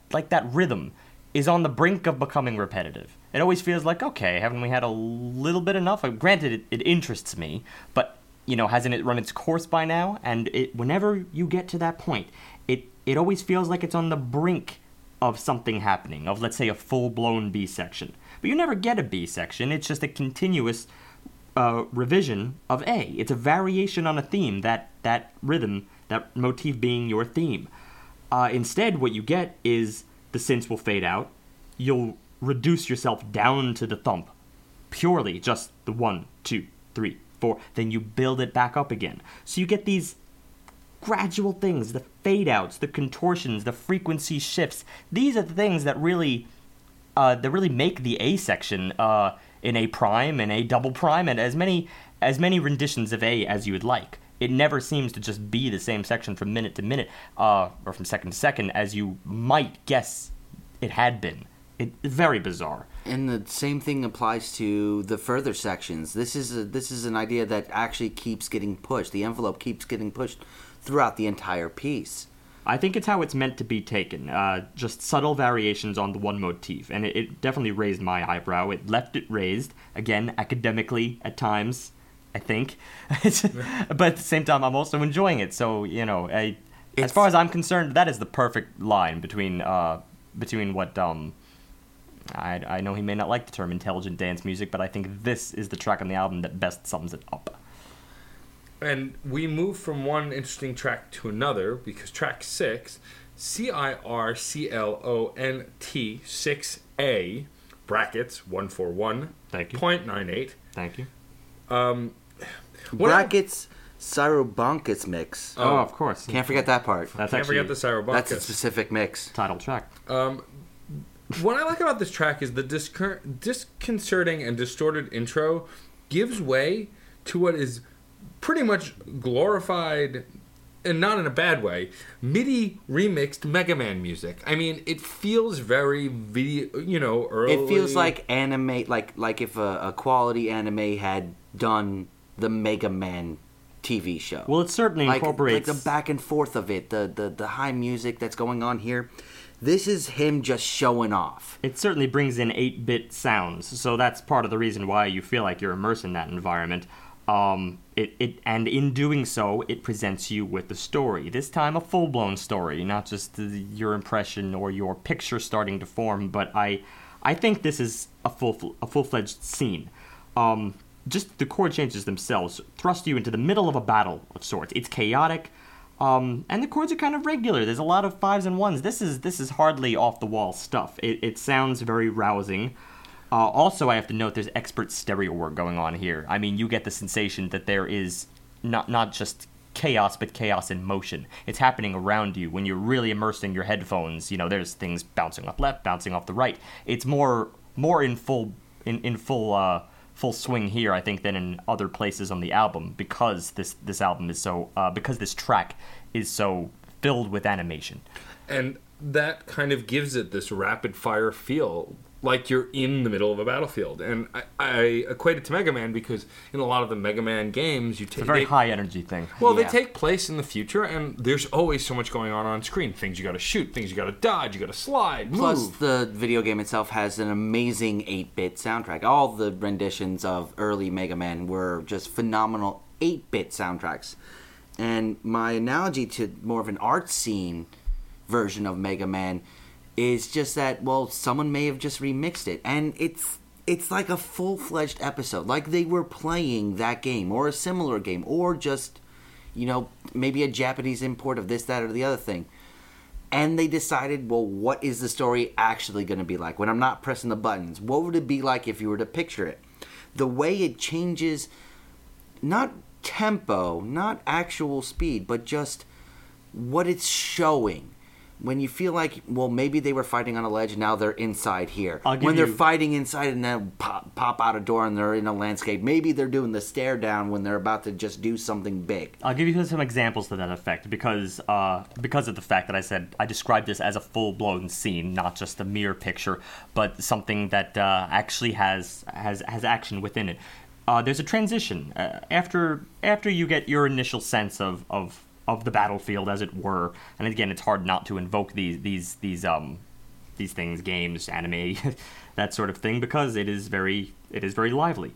rhythm is on the brink of becoming repetitive. It always feels like, okay, haven't we had a little bit enough? Granted, it interests me, but, you know, hasn't it run its course by now? And whenever you get to that point, it always feels like it's on the brink of something happening, of, let's say, a full-blown B section. But you never get a B section. It's just a continuous revision of A. It's a variation on a theme, that rhythm, that motif being your theme. Instead, what you get is the synths will fade out. You'll reduce yourself down to the thump, purely just the 1, 2, 3, 4. Then you build it back up again. So you get these gradual things, the fade outs, the contortions, the frequency shifts. These are the things that really make the A section in A prime and A double prime, and as many renditions of A as you would like. It never seems to just be the same section from minute to minute, or from second to second, as you might guess it had been. It's very bizarre. And the same thing applies to the further sections. This is an idea that actually keeps getting pushed. The envelope keeps getting pushed throughout the entire piece. I think it's how it's meant to be taken, just subtle variations on the one motif. And it definitely raised my eyebrow. It left it raised, again, academically at times, I think. But at the same time, I'm also enjoying it. So, you know, as far as I'm concerned, that is the perfect line between what... I know he may not like the term intelligent dance music, but I think this is the track on the album that best sums it up. And we move from one interesting track to another, because track 6, CIRCLONT 6A, brackets 141, 0.98. Thank you. Brackets Ciribuncus mix. Oh, of course. Can't forget that part. Can't forget the Ciribuncus. That's a specific mix. Title track. What I like about this track is the disconcerting and distorted intro gives way to what is pretty much glorified and not in a bad way, MIDI remixed Mega Man music. I mean, it feels very video, you know, early. It feels like anime, like if a quality anime had done the Mega Man TV show. Well, it certainly incorporates like the back and forth of it, the high music that's going on here. This is him just showing off. It certainly brings in 8-bit sounds, so that's part of the reason why you feel like you're immersed in that environment. And in doing so, it presents you with a story. This time, a full-blown story, not just your impression or your picture starting to form. But I think this is a full-fledged scene. Just the chord changes themselves thrust you into the middle of a battle of sorts. It's chaotic. And the chords are kind of regular. There's a lot of fives and ones. This is hardly off-the-wall stuff. It sounds very rousing. Also, I have to note there's expert stereo work going on here. I mean, you get the sensation that there is not just chaos, but chaos in motion. It's happening around you. When you're really immersed in your headphones, you know, there's things bouncing off left, bouncing off the right. It's more in full swing here, I think, than in other places on the album, because this album is so because this track is so filled with animation, and that kind of gives it this rapid fire feel, like you're in the middle of a battlefield. And I equate it to Mega Man because in a lot of the Mega Man games, it's a very high energy thing. Well, yeah. They take place in the future, and there's always so much going on screen. Things you gotta shoot, things you gotta dodge, you gotta slide, move. Plus, the video game itself has an amazing 8-bit soundtrack. All the renditions of early Mega Man were just phenomenal 8-bit soundtracks. And my analogy to more of an art scene version of Mega Man is just that, well, someone may have just remixed it. And it's like a full-fledged episode. Like they were playing that game or a similar game or just, you know, maybe a Japanese import of this, that, or the other thing. And they decided, well, what is the story actually going to be like when I'm not pressing the buttons? What would it be like if you were to picture it? The way it changes, not tempo, not actual speed, but just what it's showing. When you feel like, well, maybe they were fighting on a ledge, now they're inside here. When they're fighting inside and then pop out a door and they're in a landscape, maybe they're doing the stare down when they're about to just do something big. I'll give you some examples to that effect because of the fact that I said I described this as a full-blown scene, not just a mere picture, but something that actually has action within it. There's a transition. After you get your initial sense of the battlefield, as it were, and again, it's hard not to invoke these things, games, anime, that sort of thing, because it is very lively.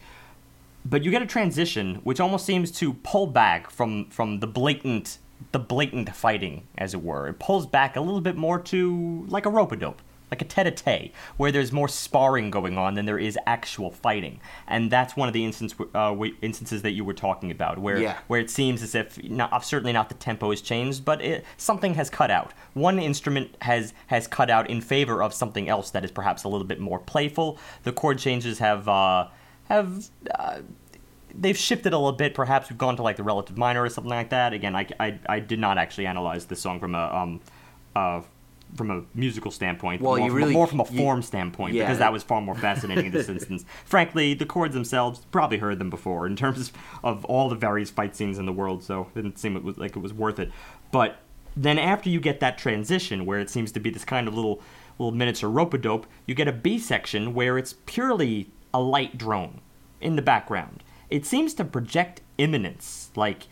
But you get a transition which almost seems to pull back from the blatant fighting, as it were. It pulls back a little bit more to like a rope-a-dope, like a tete-a-tete, where there's more sparring going on than there is actual fighting. And that's one of the instances that you were talking about, where it seems as if, certainly not the tempo has changed, but something has cut out. One instrument has cut out in favor of something else that is perhaps a little bit more playful. The chord changes have they've shifted a little bit. Perhaps we've gone to like the relative minor or something like that. Again, I did not actually analyze this song from a musical standpoint, well, more from a form standpoint, yeah, because that was far more fascinating in this instance. Frankly, the chords themselves, probably heard them before in terms of all the various fight scenes in the world, so it didn't seem it was worth it. But then after you get that transition where it seems to be this kind of little miniature rope-a-dope, you get a B section where it's purely a light drone in the background. It seems to project imminence, like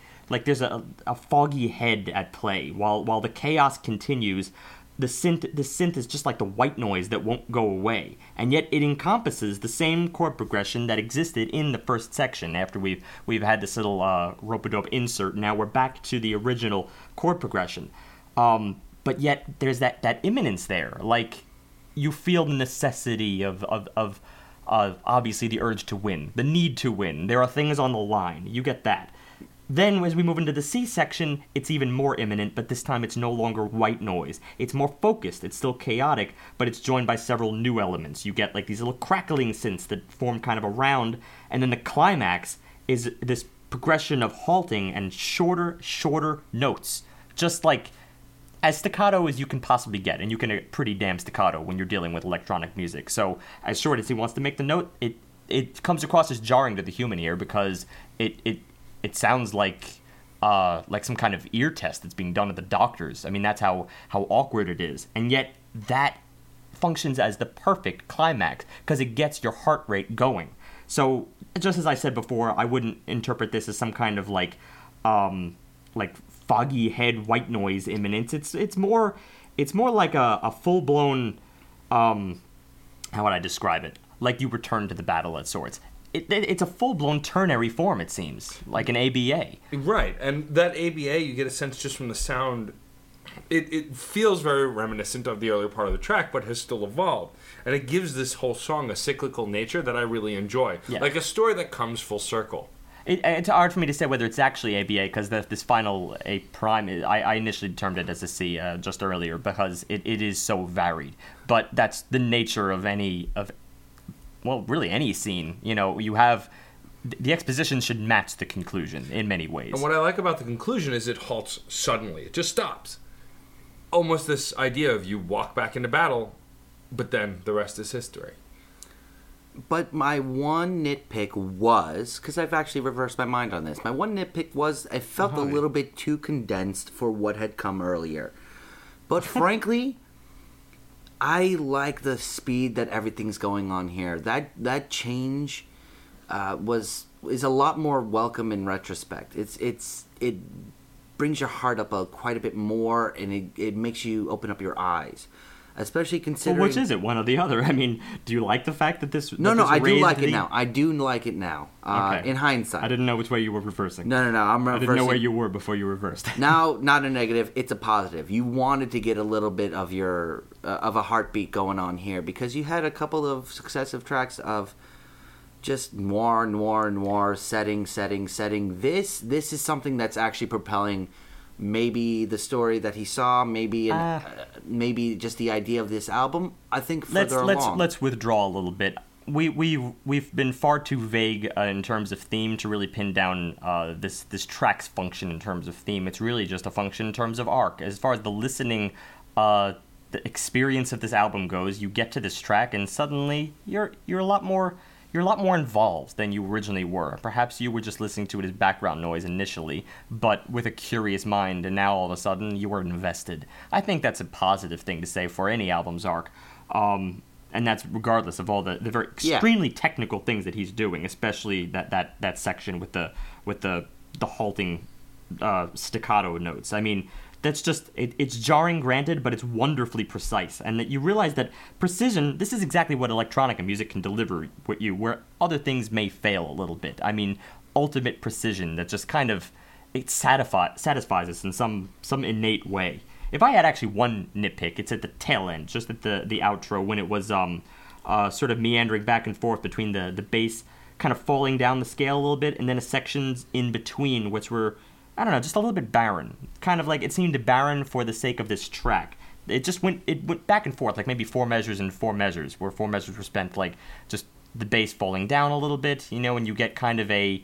there's a foggy head at play while the chaos continues. The synth is just like the white noise that won't go away, and yet it encompasses the same chord progression that existed in the first section. After we've had this little rope-a-dope insert, now we're back to the original chord progression. But yet there's that imminence there. Like you feel the necessity of obviously the urge to win, the need to win. There are things on the line. You get that. Then, as we move into the C section, it's even more imminent, but this time it's no longer white noise. It's more focused, it's still chaotic, but it's joined by several new elements. You get like these little crackling synths that form kind of a round, and then the climax is this progression of halting and shorter notes. Just like as staccato as you can possibly get, and you can get pretty damn staccato when you're dealing with electronic music. So, as short as he wants to make the note, it comes across as jarring to the human ear because it sounds like like some kind of ear test that's being done at the doctor's. I mean, that's how awkward it is. And yet that functions as the perfect climax because it gets your heart rate going. So just as I said before, I wouldn't interpret this as some kind of like foggy head white noise imminence. It's more like a full blown how would I describe it? Like you return to the battle at sorts. It's a full blown ternary form. It seems like an ABA. Right, and that ABA you get a sense just from the sound. It feels very reminiscent of the earlier part of the track, but has still evolved. And it gives this whole song a cyclical nature that I really enjoy. Yeah. Like a story that comes full circle. It's hard for me to say whether it's actually ABA, because this final A prime, I initially termed it as a C just earlier, because it is so varied. But that's the nature of any scene. You know, you have... The exposition should match the conclusion in many ways. And what I like about the conclusion is it halts suddenly. It just stops. Almost this idea of you walk back into battle, but then the rest is history. But my one nitpick was, because I've actually reversed my mind on this, I felt a little bit too condensed for what had come earlier. But frankly, I like the speed that everything's going on here. That change is a lot more welcome in retrospect. It brings your heart up quite a bit more, and it makes you open up your eyes, especially considering... Well, which is it, one or the other? I mean, do you like the fact that this... No, I do like it now. I do like it now, okay. In hindsight. I didn't know which way you were reversing. No, I'm reversing. I didn't know where you were before you reversed. Now, not a negative, it's a positive. You wanted to get a little bit of your of a heartbeat going on here, because you had a couple of successive tracks of... just noir, setting. This is something that's actually propelling maybe the story that he saw, maybe just the idea of this album, I think, further along. Let's withdraw a little bit. We've been far too vague in terms of theme to really pin down this track's function in terms of theme. It's really just a function in terms of arc. As far as the listening the experience of this album goes, you get to this track and suddenly you're a lot more... You're a lot more involved than you originally were. Perhaps you were just listening to it as background noise initially, but with a curious mind, and now all of a sudden you were invested. I think that's a positive thing to say for any album's arc, and that's regardless of all the very extremely technical things that he's doing, especially that section with the halting staccato notes. I mean, that's just, it's jarring, granted, but it's wonderfully precise. And that you realize that precision, this is exactly what electronic and music can deliver with you, where other things may fail a little bit. I mean, ultimate precision that just kind of, it satisfies us in some innate way. If I had actually one nitpick, it's at the tail end, just at the outro, when it was sort of meandering back and forth between the bass kind of falling down the scale a little bit, and then a sections in between, which were... I don't know, just a little bit barren. Kind of like it seemed barren for the sake of this track. It went back and forth, like maybe four measures, where four measures were spent like just the bass falling down a little bit, you know, and you get kind of a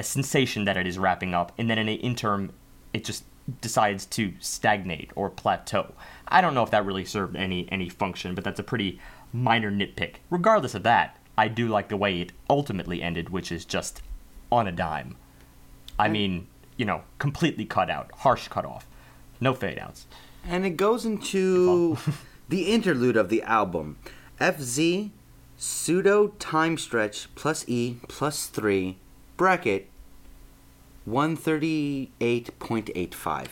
sensation that it is wrapping up, and then in an interim, it just decides to stagnate or plateau. I don't know if that really served any function, but that's a pretty minor nitpick. Regardless of that, I do like the way it ultimately ended, which is just on a dime. I mean, you know, completely cut out, harsh cut off, no fade outs. And it goes into the interlude of the album. FZ, pseudo time stretch, plus E, plus 3, bracket, 138.85.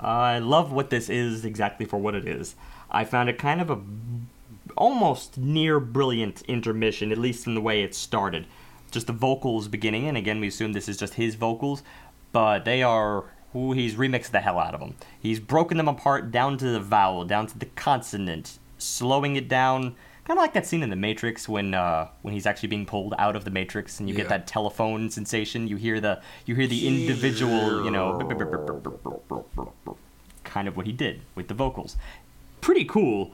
I love what this is exactly for what it is. I found it kind of a almost near brilliant intermission, at least in the way it started. Just the vocals beginning, and again, we assume this is just his vocals, but they are... he's remixed the hell out of them. He's broken them apart down to the vowel, down to the consonant, slowing it down, kind of like that scene in The Matrix when he's actually being pulled out of the Matrix, and you get that telephone sensation. You hear the individual, you know, kind of what he did with the vocals. Pretty cool.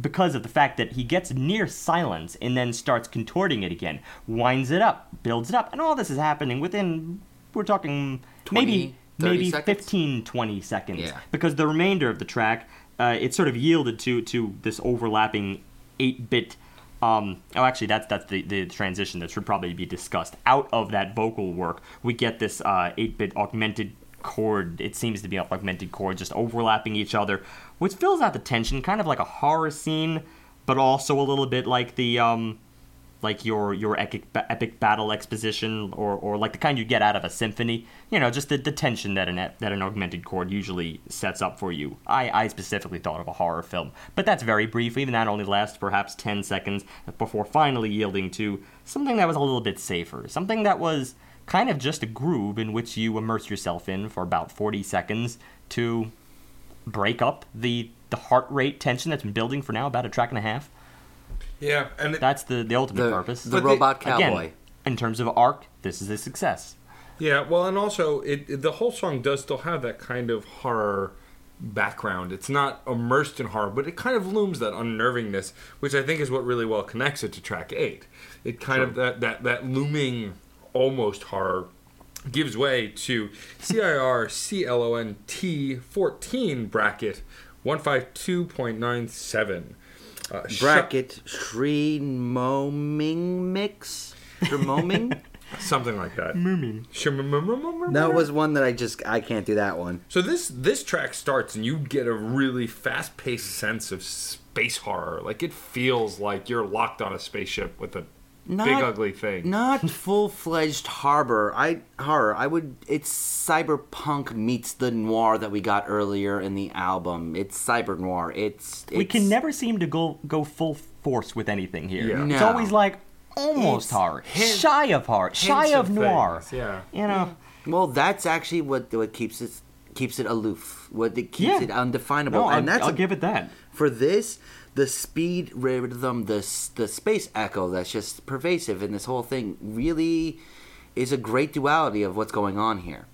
Because of the fact that he gets near silence and then starts contorting it again, winds it up, builds it up, and all this is happening within, we're talking 20, maybe 15, 20 seconds. Yeah. Because the remainder of the track, it sort of yielded to this overlapping 8-bit Oh, actually, that's the transition that should probably be discussed. Out of that vocal work, we get this 8-bit augmented chord. It seems to be an augmented chord, just overlapping each other, which fills out the tension, kind of like a horror scene, but also a little bit like the like your epic battle exposition, or like the kind you get out of a symphony. You know, just the tension that an augmented chord usually sets up for you. I specifically thought of a horror film, but that's very brief. Even that only lasts perhaps 10 seconds before finally yielding to something that was a little bit safer, something that was kind of just a groove in which you immerse yourself in for about 40 seconds to break up the heart rate tension that's been building for now about a track and a half. Yeah, and that's the ultimate purpose. The robot cowboy. Again, in terms of arc, this is a success. Yeah, well, and also the whole song does still have that kind of horror background. It's not immersed in horror, but it kind of looms that unnervingness, which I think is what really well connects it to track 8. It kind of that looming almost horror gives way to CIRCLONT14 bracket 152.97. Bracket Shreemoming mix? Shreemoming? Something like that. That was one that I can't do that one. So this track starts and you get a really fast-paced sense of space horror. Like, it feels like you're locked on a spaceship with a big ugly thing. Not full-fledged horror. It's cyberpunk meets the noir that we got earlier in the album. It's cyber noir. We can never seem to go full force with anything here. Yeah. No. It's always like almost horror, shy of horror, shy of noir. Things. Yeah, you know. Well, that's actually what keeps it aloof. It undefinable. No, and I'll give it that. For this, the speed rhythm, the space echo that's just pervasive in this whole thing really is a great duality of what's going on here.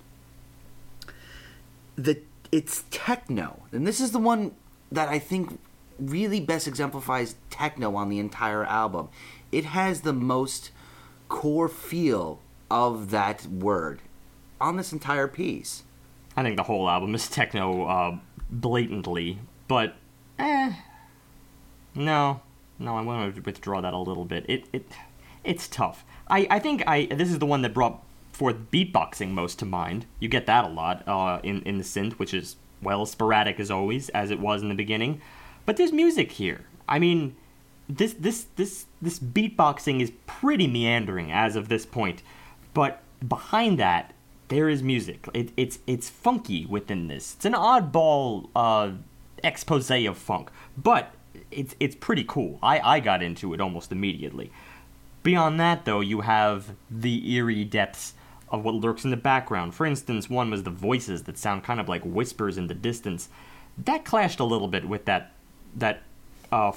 It's techno. And this is the one that I think really best exemplifies techno on the entire album. It has the most core feel of that word on this entire piece. I think the whole album is techno blatantly, but No, I want to withdraw that a little bit. It's tough. I think this is the one that brought forth beatboxing most to mind. You get that a lot in the synth, which is, well, sporadic as always, as it was in the beginning. But there's music here. I mean, this beatboxing is pretty meandering as of this point, but behind that there is music. It's funky within this. It's an oddball expose of funk, but it's pretty cool. I got into it almost immediately. Beyond that, though, you have the eerie depths of what lurks in the background. For instance, one was the voices that sound kind of like whispers in the distance. That clashed a little bit with that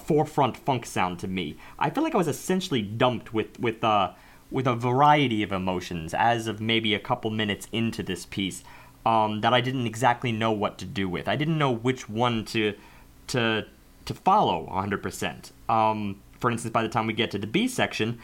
forefront funk sound to me. I feel like I was essentially dumped with a variety of emotions as of maybe a couple minutes into this piece that I didn't exactly know what to do with. I didn't know which one to follow 100%. For instance, by the time we get to the B section,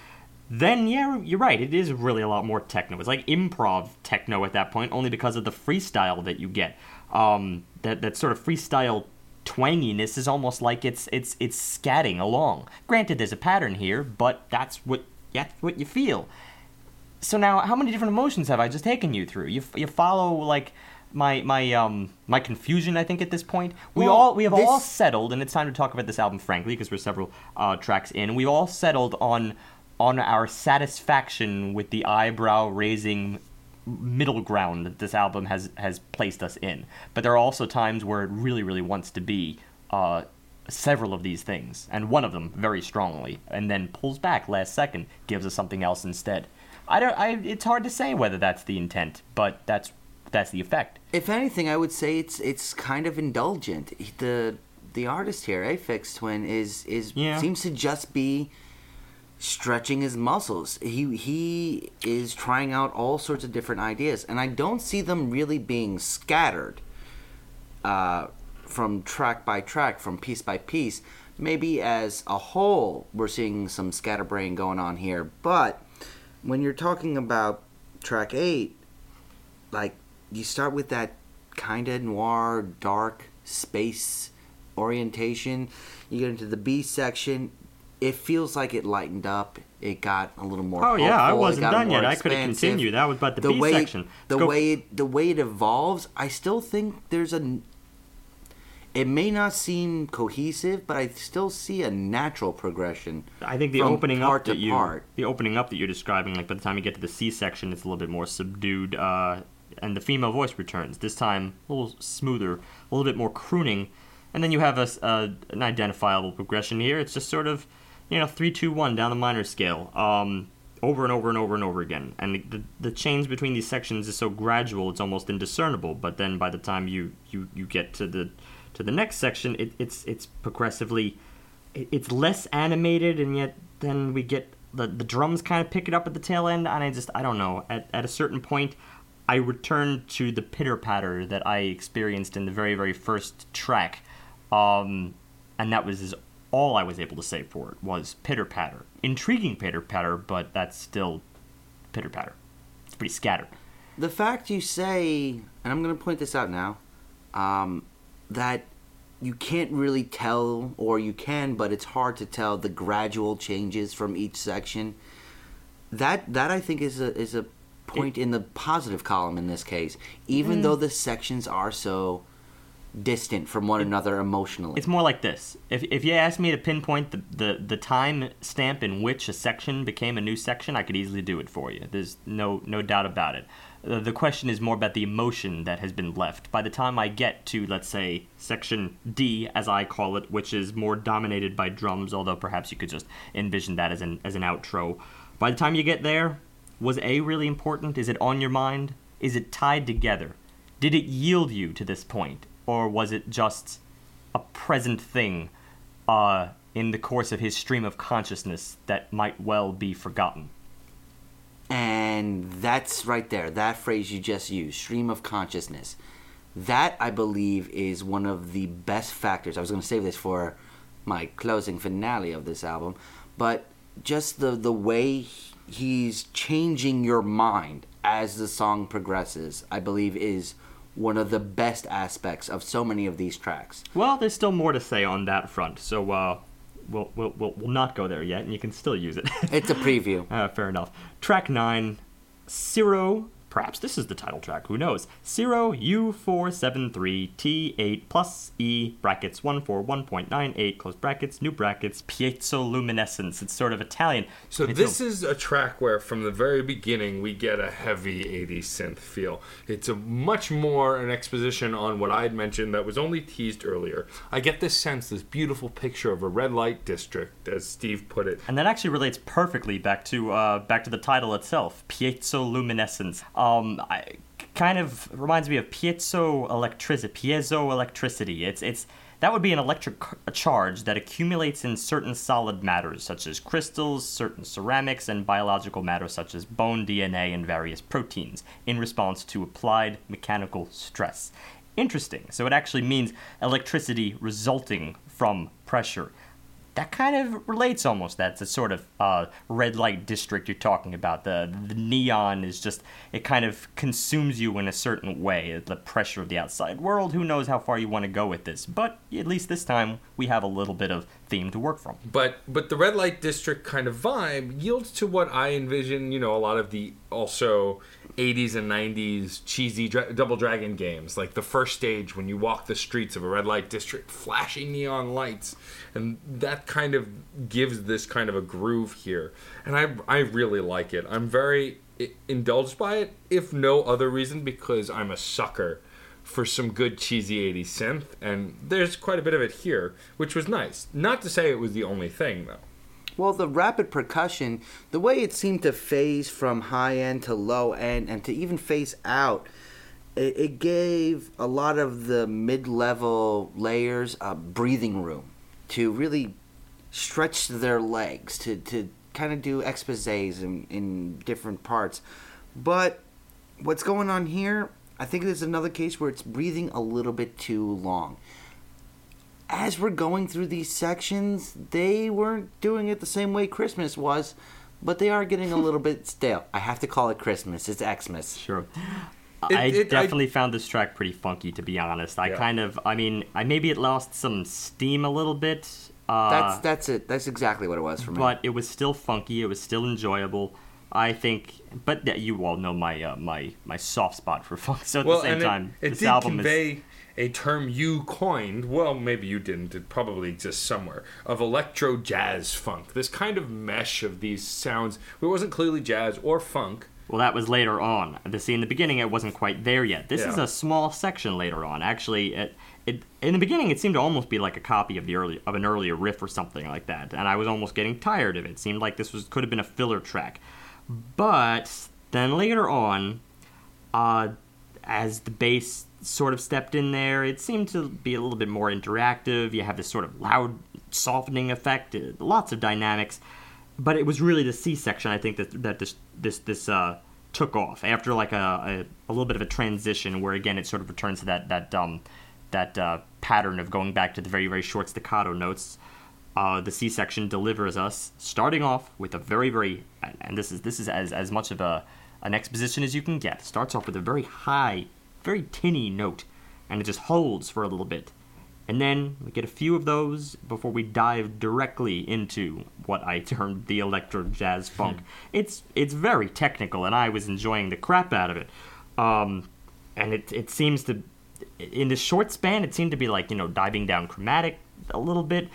then, yeah, you're right, it is really a lot more techno. It's like improv techno at that point, only because of the freestyle that you get. That sort of freestyle twanginess is almost like it's scatting along. Granted, there's a pattern here, but that's what you feel. So now, how many different emotions have I just taken you through? You follow, like, my confusion, I think, at this point. We have all settled, and it's time to talk about this album, frankly, because we're several tracks in. We've all settled on our satisfaction with the eyebrow-raising middle ground that this album has placed us in. But there are also times where it really, really wants to be several of these things, and one of them very strongly, and then pulls back last second, gives us something else instead. It's hard to say whether that's the intent, but that's the effect. If anything, I would say it's kind of indulgent. The artist here, Aphex Twin, is seems to just be stretching his muscles. He is trying out all sorts of different ideas, and I don't see them really being scattered from track by track, from piece by piece. Maybe as a whole, we're seeing some scatterbrain going on here, but when you're talking about track 8, like, you start with that kind of noir, dark space orientation. You get into the B section. it feels like it lightened up. It got a little more. Oh yeah, I wasn't done yet. I could have continued. That was about the B section. The way it evolves, I still think there's a. It may not seem cohesive, but I still see a natural progression. I think the opening up that you're describing, like by the time you get to the C section, it's a little bit more subdued, and the female voice returns. This time, a little smoother, a little bit more crooning, and then you have an identifiable progression here. It's just sort of, 3-2-1 down the minor scale, over and over and over and over again. And the change between these sections is so gradual, it's almost indiscernible. But then by the time you get to the next section, it's progressively, it's less animated, and yet then we get the drums kind of pick it up at the tail end, and I don't know. At a certain point, I returned to the pitter-patter that I experienced in the very, very first track, and that was all I was able to say for it, was pitter-patter. Intriguing pitter-patter, but that's still pitter-patter. It's pretty scattered. The fact you say, and I'm going to point this out now, that you can't really tell, or you can, but it's hard to tell the gradual changes from each section. That I think is a point in the positive column in this case, even though the sections are so distant from one another emotionally. It's more like this. If you asked me to pinpoint the time stamp in which a section became a new section, I could easily do it for you. There's no doubt about it. The question is more about the emotion that has been left. By the time I get to, let's say, section D, as I call it, which is more dominated by drums, although perhaps you could just envision that as an outro. By the time you get there, was A really important? Is it on your mind? Is it tied together? Did it yield you to this point? Or was it just a present thing in the course of his stream of consciousness that might well be forgotten? And that's right there, that phrase you just used, stream of consciousness. That, I believe, is one of the best factors. I was going to save this for my closing finale of this album, but just the way he's changing your mind as the song progresses, I believe, is one of the best aspects of so many of these tracks. Well, there's still more to say on that front, so We'll not go there yet, and you can still use it. It's a preview. Fair enough. Track 9, Syro. Perhaps this is the title track. Who knows? Syro U473T8 plus E brackets 141.98 close brackets, new brackets, Piezoluminescence. It's sort of Italian. So this is a track where from the very beginning we get a heavy 80s synth feel. It's a much more an exposition on what I had mentioned that was only teased earlier. I get this sense, this beautiful picture of a red light district, as Steve put it. And that actually relates perfectly back to the title itself, Piezoluminescence. Kind of reminds me of piezo electricity. That would be an electric charge that accumulates in certain solid matters, such as crystals, certain ceramics, and biological matter, such as bone, DNA, and various proteins, in response to applied mechanical stress. Interesting. So it actually means electricity resulting from pressure. That kind of relates almost. That's a sort of red light district you're talking about. The neon is just, it kind of consumes you in a certain way. The pressure of the outside world, who knows how far you want to go with this. But at least this time, we have a little bit of theme to work from. But the red light district kind of vibe yields to what I envision, a lot of the also 80s and 90s cheesy Double Dragon games, like the first stage when you walk the streets of a red light district, flashing neon lights, and that kind of gives this kind of a groove here, and I really like it. I'm very indulged by it, if no other reason, because I'm a sucker for some good cheesy 80s synth, and there's quite a bit of it here, which was nice. Not to say it was the only thing, though. Well, the rapid percussion, the way it seemed to phase from high end to low end and to even phase out, it gave a lot of the mid-level layers breathing room to really stretch their legs, to kind of do exposés in different parts. But what's going on here, I think there's another case where it's breathing a little bit too long. As we're going through these sections, they weren't doing it the same way Christmas was, but they are getting a little bit stale. I have to call it Christmas. It's Xmas. Sure. I definitely found this track pretty funky, to be honest. I maybe it lost some steam a little bit. That's it. That's exactly what it was for me. But it was still funky. It was still enjoyable. I think, but you all know my my soft spot for funk. So at the same time, this album is... a term you coined, well, maybe you didn't, it probably exists somewhere, of electro-jazz funk. This kind of mesh of these sounds, it wasn't clearly jazz or funk. Well, that was later on. See, in the beginning, it wasn't quite there yet. This is a small section later on. Actually, in the beginning, it seemed to almost be like a copy of an earlier riff or something like that, and I was almost getting tired of it. It seemed like this could have been a filler track. But then later on, as the bass sort of stepped in there, it seemed to be a little bit more interactive. You have this sort of loud softening effect, lots of dynamics, but it was really the C section, I think, that this took off after like a little bit of a transition where again it sort of returns to that pattern of going back to the very, very short staccato notes. The C section delivers us, starting off with a very, very, and this is as much of an exposition as you can get. Starts off with a very high, very tinny note, and it just holds for a little bit. And then we get a few of those before we dive directly into what I termed the electro-jazz funk. It's very technical, and I was enjoying the crap out of it. And it seems to, in this short span, it seemed to be like, diving down chromatic a little bit,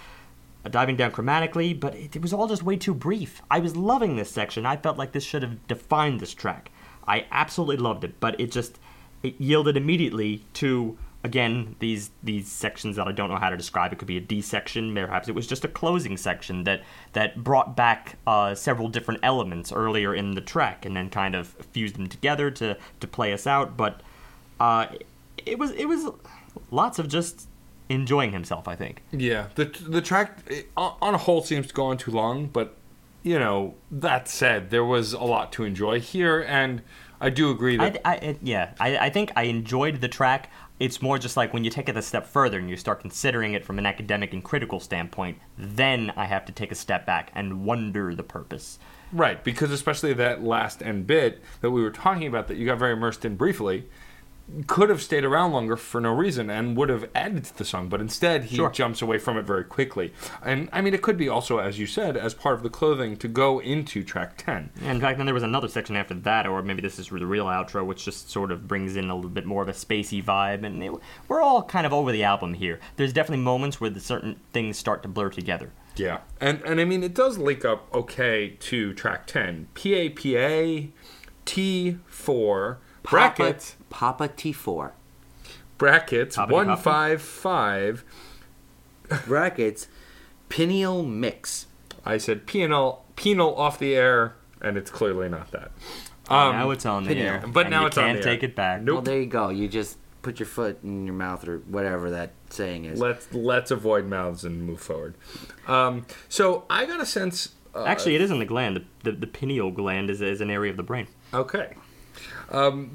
diving down chromatically, but it was all just way too brief. I was loving this section. I felt like this should have defined this track. I absolutely loved it, but it just... it yielded immediately to, again, these sections that I don't know how to describe. It could be a D section, perhaps. It was just a closing section that brought back several different elements earlier in the track and then kind of fused them together to play us out. But it was lots of just enjoying himself, I think. Yeah, the track on a whole seems to go on too long, but, that said, there was a lot to enjoy here, and... I do agree that... I think I enjoyed the track. It's more just like when you take it a step further and you start considering it from an academic and critical standpoint, then I have to take a step back and wonder the purpose. Right, because especially that last end bit that we were talking about that you got very immersed in briefly could have stayed around longer for no reason and would have added to the song, but instead he jumps away from it very quickly. And, I mean, it could be also, as you said, as part of the clothing to go into track 10. And in fact, then there was another section after that, or maybe this is the real outro, which just sort of brings in a little bit more of a spacey vibe, and we're all kind of over the album here. There's definitely moments where the certain things start to blur together. Yeah, and I mean, it does link up okay to track 10. P-A-P-A, T4, bracket... Papa T4. Brackets, Papa 155. Brackets, Pineal Mix. I said penal off the air, and it's clearly not that. Now it's on the air. But now it's on the air. You can't take it back. Nope. Well, there you go. You just put your foot in your mouth or whatever that saying is. Let's avoid mouths and move forward. So I got a sense... actually, it isn't the gland. The pineal gland is an area of the brain. Okay. Thank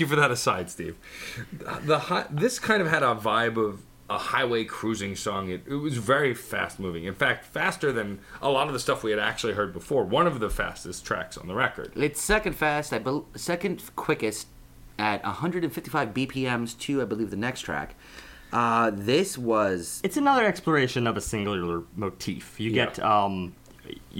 you for that aside, Steve. This kind of had a vibe of a highway cruising song. It was very fast moving. In fact, faster than a lot of the stuff we had actually heard before. One of the fastest tracks on the record. It's second quickest at 155 BPMs to, I believe, the next track. This was... It's another exploration of a singular motif. You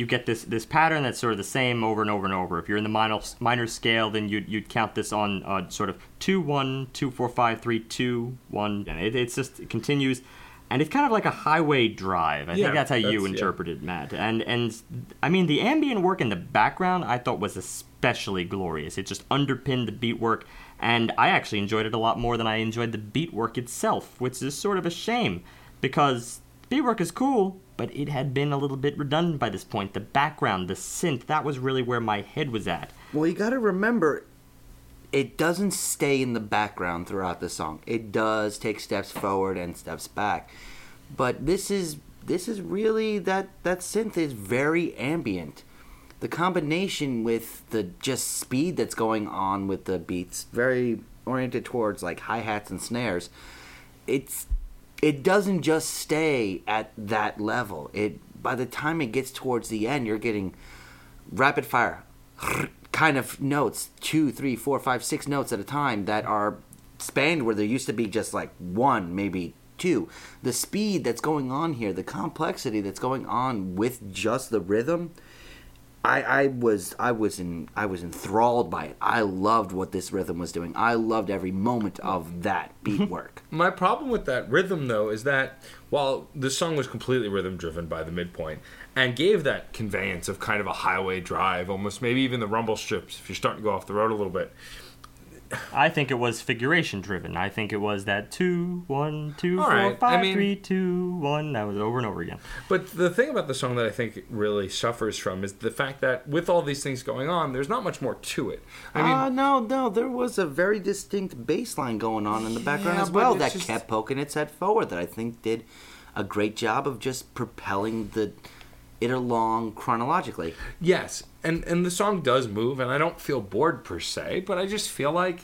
get this pattern that's sort of the same over and over and over. If you're in the minor scale, then you'd count this on sort of 2, 1, 2, 4, 5, 3, 2, 1, and it's just it continues, and it's kind of like a highway drive. I think that's how you interpret it, Matt. And I mean the ambient work in the background I thought was especially glorious. It just underpinned the beat work, and I actually enjoyed it a lot more than I enjoyed the beat work itself, which is sort of a shame because beat work is cool. But it had been a little bit redundant by this point. The background, the synth, that was really where my head was at. Well, you got to remember, it doesn't stay in the background throughout the song. It does take steps forward and steps back. But this is really, that synth is very ambient. The combination with the just speed that's going on with the beats, very oriented towards like hi-hats and snares, it doesn't just stay at that level. By the time it gets towards the end, you're getting rapid fire kind of notes, 2, 3, 4, 5, 6 notes at a time that are spanned where there used to be just like one, maybe too. The speed that's going on here, the complexity that's going on with just the rhythm, I was enthralled by it. I loved what this rhythm was doing. I loved every moment of that beat work. My problem with that rhythm, though, is that while this song was completely rhythm-driven by the midpoint and gave that conveyance of kind of a highway drive, almost maybe even the rumble strips, if you're starting to go off the road a little bit. I think it was figuration-driven. I think it was that 2, 1, 2, all 4, 5, 3, 2, 1. That was over and over again. But the thing about the song that I think really suffers from is the fact that with all these things going on, there's not much more to it. No, there was a very distinct bass line going on in the background as well that just kept poking its head forward, that I think did a great job of just propelling it along chronologically. Yes, and the song does move, and I don't feel bored per se, but I just feel like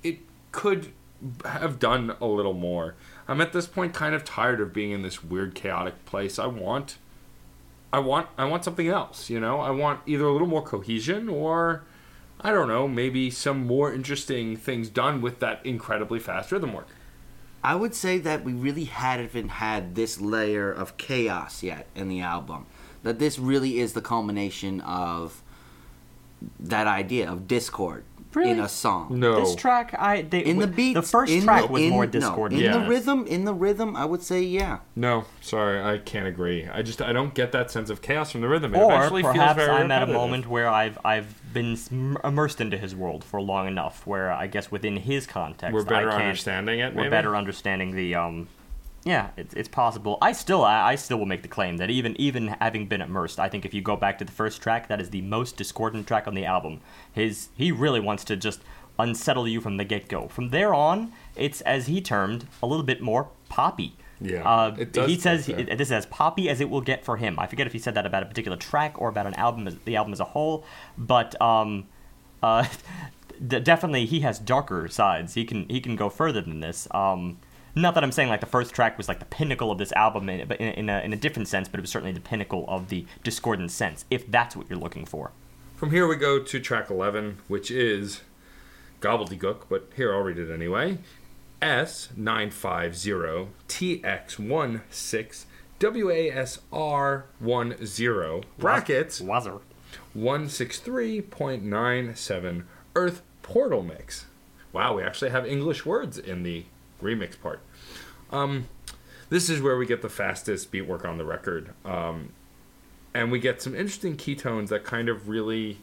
it could have done a little more. I'm at this point kind of tired of being in this weird chaotic place. I want something else, you know? I want either a little more cohesion or, I don't know, maybe some more interesting things done with that incredibly fast rhythm work. I would say that we really hadn't had this layer of chaos yet in the album. That this really is the culmination of that idea of discord in a song. No, this track, the first track was more discord in the rhythm. I would say yeah. No, sorry, I can't agree. I don't get that sense of chaos from the rhythm. Or perhaps I'm at a moment where I've been immersed into his world for long enough, where I guess within his context, we're better understanding the. Yeah, it's possible. I still will make the claim that even having been immersed, I think if you go back to the first track, that is the most discordant track on the album. He really wants to just unsettle you from the get-go. From there on, it's, as he termed, a little bit more poppy. Yeah, he says this is as poppy as it will get for him. I forget if he said that about a particular track or about an album, the album as a whole, but definitely he has darker sides. He can go further than this. Not that I'm saying like the first track was like the pinnacle of this album, but in a different sense, but it was certainly the pinnacle of the discordant sense, if that's what you're looking for. From here we go to track 11, which is gobbledygook, but here I'll read it anyway. S950TX16WASR10 brackets 163.97 Earth Portal Mix. Wow, we actually have English words in the remix part. This is where we get the fastest beat work on the record, and we get some interesting key tones that kind of really.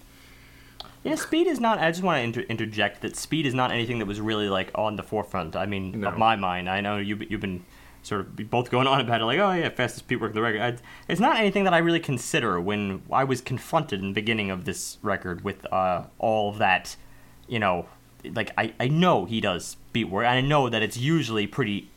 Yeah, speed is not. I just want to interject that speed is not anything that was really like on the forefront. I mean, of my mind, I know you've been sort of both going on about it, like, oh yeah, fastest beat work on the record. It's not anything that I really consider when I was confronted in the beginning of this record with all that, you know. Like, I know he does beat work, and I know that it's usually pretty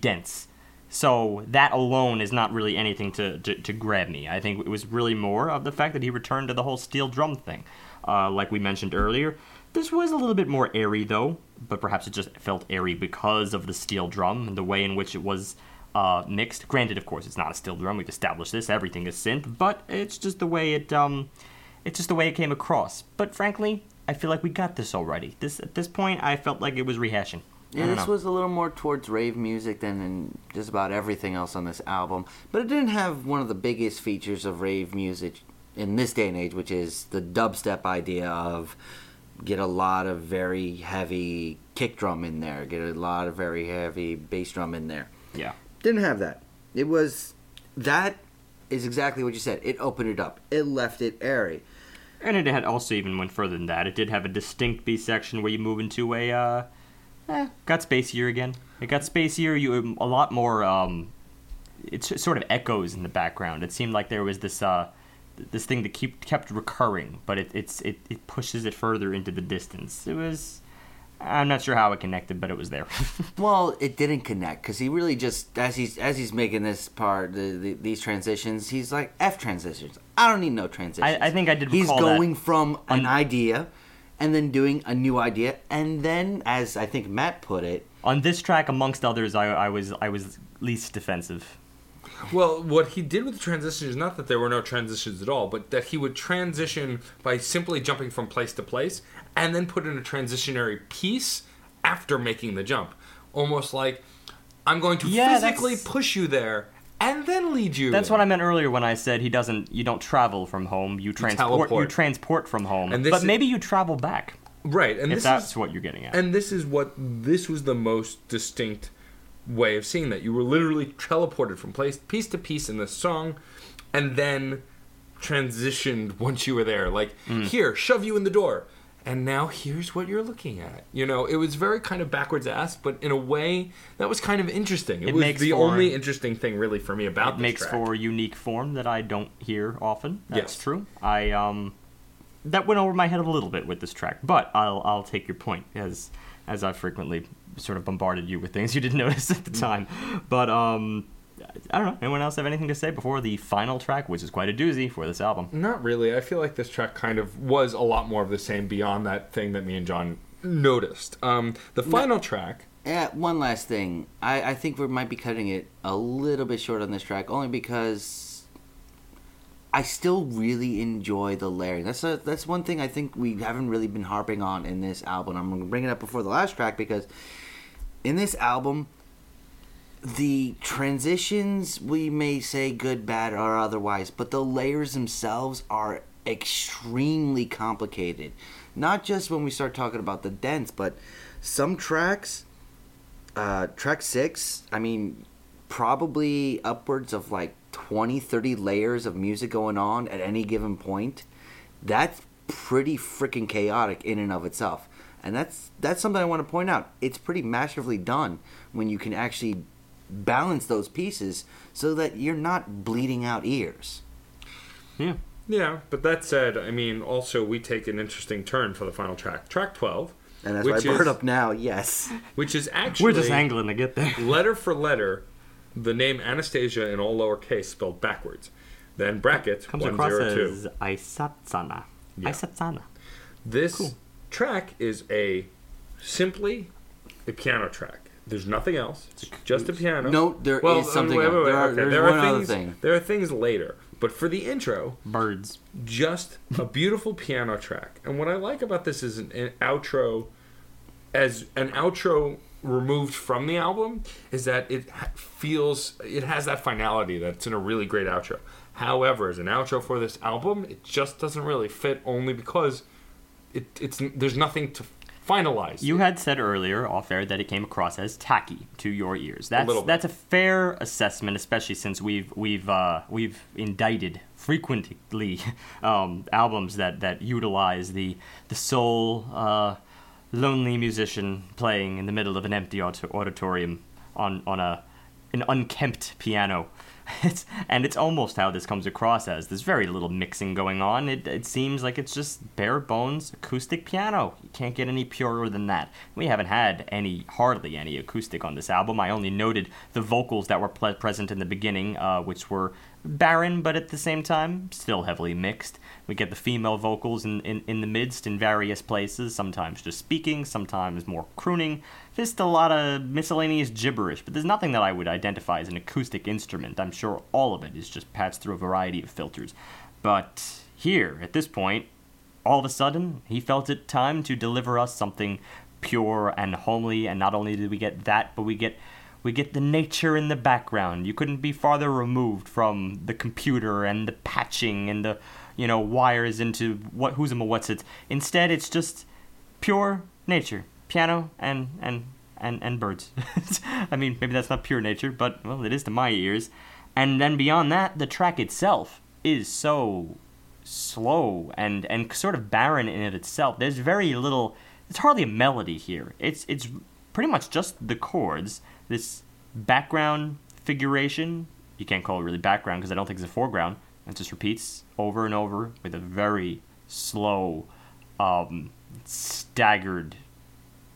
dense. So that alone is not really anything to grab me. I think it was really more of the fact that he returned to the whole steel drum thing, like we mentioned earlier. This was a little bit more airy, though, but perhaps it just felt airy because of the steel drum and the way in which it was mixed. Granted, of course, it's not a steel drum. We've established this. Everything is synth, but it's just the way it came across. But frankly, I feel like we got this already. At this point, I felt like it was rehashing. Yeah, this was a little more towards rave music than just about everything else on this album. But it didn't have one of the biggest features of rave music in this day and age, which is the dubstep idea of get a lot of very heavy kick drum in there, get a lot of very heavy bass drum in there. Yeah. Didn't have that. It was... That is exactly what you said. It opened it up. It left it airy. And it had also even went further than that. It did have a distinct B section where you move into a, got spacier again. It got spacier. You a lot more. It sort of echoes in the background. It seemed like there was this thing that kept recurring, but it pushes it further into the distance. It was. I'm not sure how it connected, but it was there. Well, it didn't connect because he really just as he's making this part, these transitions, he's like F transitions. I don't need no transitions. I think I did. He's going from an idea, and then doing a new idea, and then, as I think Matt put it, on this track, amongst others, I was least defensive. Well, what he did with the transitions is not that there were no transitions at all, but that he would transition by simply jumping from place to place and then put in a transitionary piece after making the jump. Almost like I'm going to physically push you there and then lead you. That's what I meant earlier when I said you don't travel from home, you transport from home. And maybe you travel back. Right. And that's what you're getting at. And this was the most distinct way of seeing that. You were literally teleported from piece to piece in this song and then transitioned once you were there. Like, here, shove you in the door. And now here's what you're looking at. You know, it was very kind of backwards ass, but in a way that was kind of interesting. It was the only interesting thing really for me about this track. It makes for a unique form that I don't hear often. That's true. That went over my head a little bit with this track, but I'll take your point as I frequently sort of bombarded you with things you didn't notice at the time. But I don't know. Anyone else have anything to say before the final track, which is quite a doozy for this album? Not really. I feel like this track kind of was a lot more of the same beyond that thing that me and John noticed. The final track... one last thing. I think we might be cutting it a little bit short on this track, only because I still really enjoy the layering. That's one thing I think we haven't really been harping on in this album. I'm going to bring it up before the last track, because in this album... the transitions, we may say good, bad, or otherwise, but the layers themselves are extremely complicated. Not just when we start talking about the dents, but some tracks, track 6, I mean, probably upwards of like 20, 30 layers of music going on at any given point. That's pretty freaking chaotic in and of itself. And that's something I want to point out. It's pretty masterfully done when you can actually... balance those pieces so that you're not bleeding out ears. Yeah, but that said, I mean, also we take an interesting turn for the final track. Track 12. And that's why I brought it up now, yes. Which is actually... we're just angling to get there. Letter for letter, the name Anastasia in all lowercase spelled backwards. Then brackets, comes 102. Comes across as Aisatsana. Yeah. Aisatsana. This track is simply a piano track. There's nothing else. It's just a piano. No, there is something. Wait, There are things. There are things later, but for the intro, birds. Just a beautiful piano track. And what I like about this is an outro removed from the album is that it has that finality that's in a really great outro. However, as an outro for this album, it just doesn't really fit, only because there's nothing to finalized. You had said earlier, off air, that it came across as tacky to your ears. That's a fair assessment, especially since we've indicted frequently albums that utilize the sole lonely musician playing in the middle of an empty auditorium on an unkempt piano. It's almost how this comes across as. There's very little mixing going on. It seems like it's just bare bones acoustic piano. You can't get any purer than that. We haven't had hardly any acoustic on this album. I only noted the vocals that were present in the beginning, which were barren, but at the same time, still heavily mixed. We get the female vocals in the midst in various places, sometimes just speaking, sometimes more crooning. Just a lot of miscellaneous gibberish, but there's nothing that I would identify as an acoustic instrument. I'm sure all of it is just passed through a variety of filters. But here, at this point, all of a sudden, he felt it time to deliver us something pure and homely, and not only did we get that, but we get the nature in the background. You couldn't be farther removed from the computer and the patching and the, wires into what's it. Instead, it's just pure nature, piano and birds. I mean, maybe that's not pure nature, but it is to my ears. And then beyond that, the track itself is so slow and sort of barren in it itself. There's very little. It's hardly a melody here. It's pretty much just the chords. This background figuration, you can't call it really background because I don't think it's a foreground. It just repeats over and over with a very slow, staggered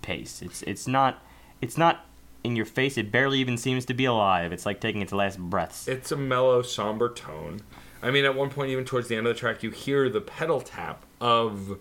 pace. It's not in your face. It barely even seems to be alive. It's like taking its last breaths. It's a mellow, somber tone. I mean, at one point, even towards the end of the track, you hear the pedal tap of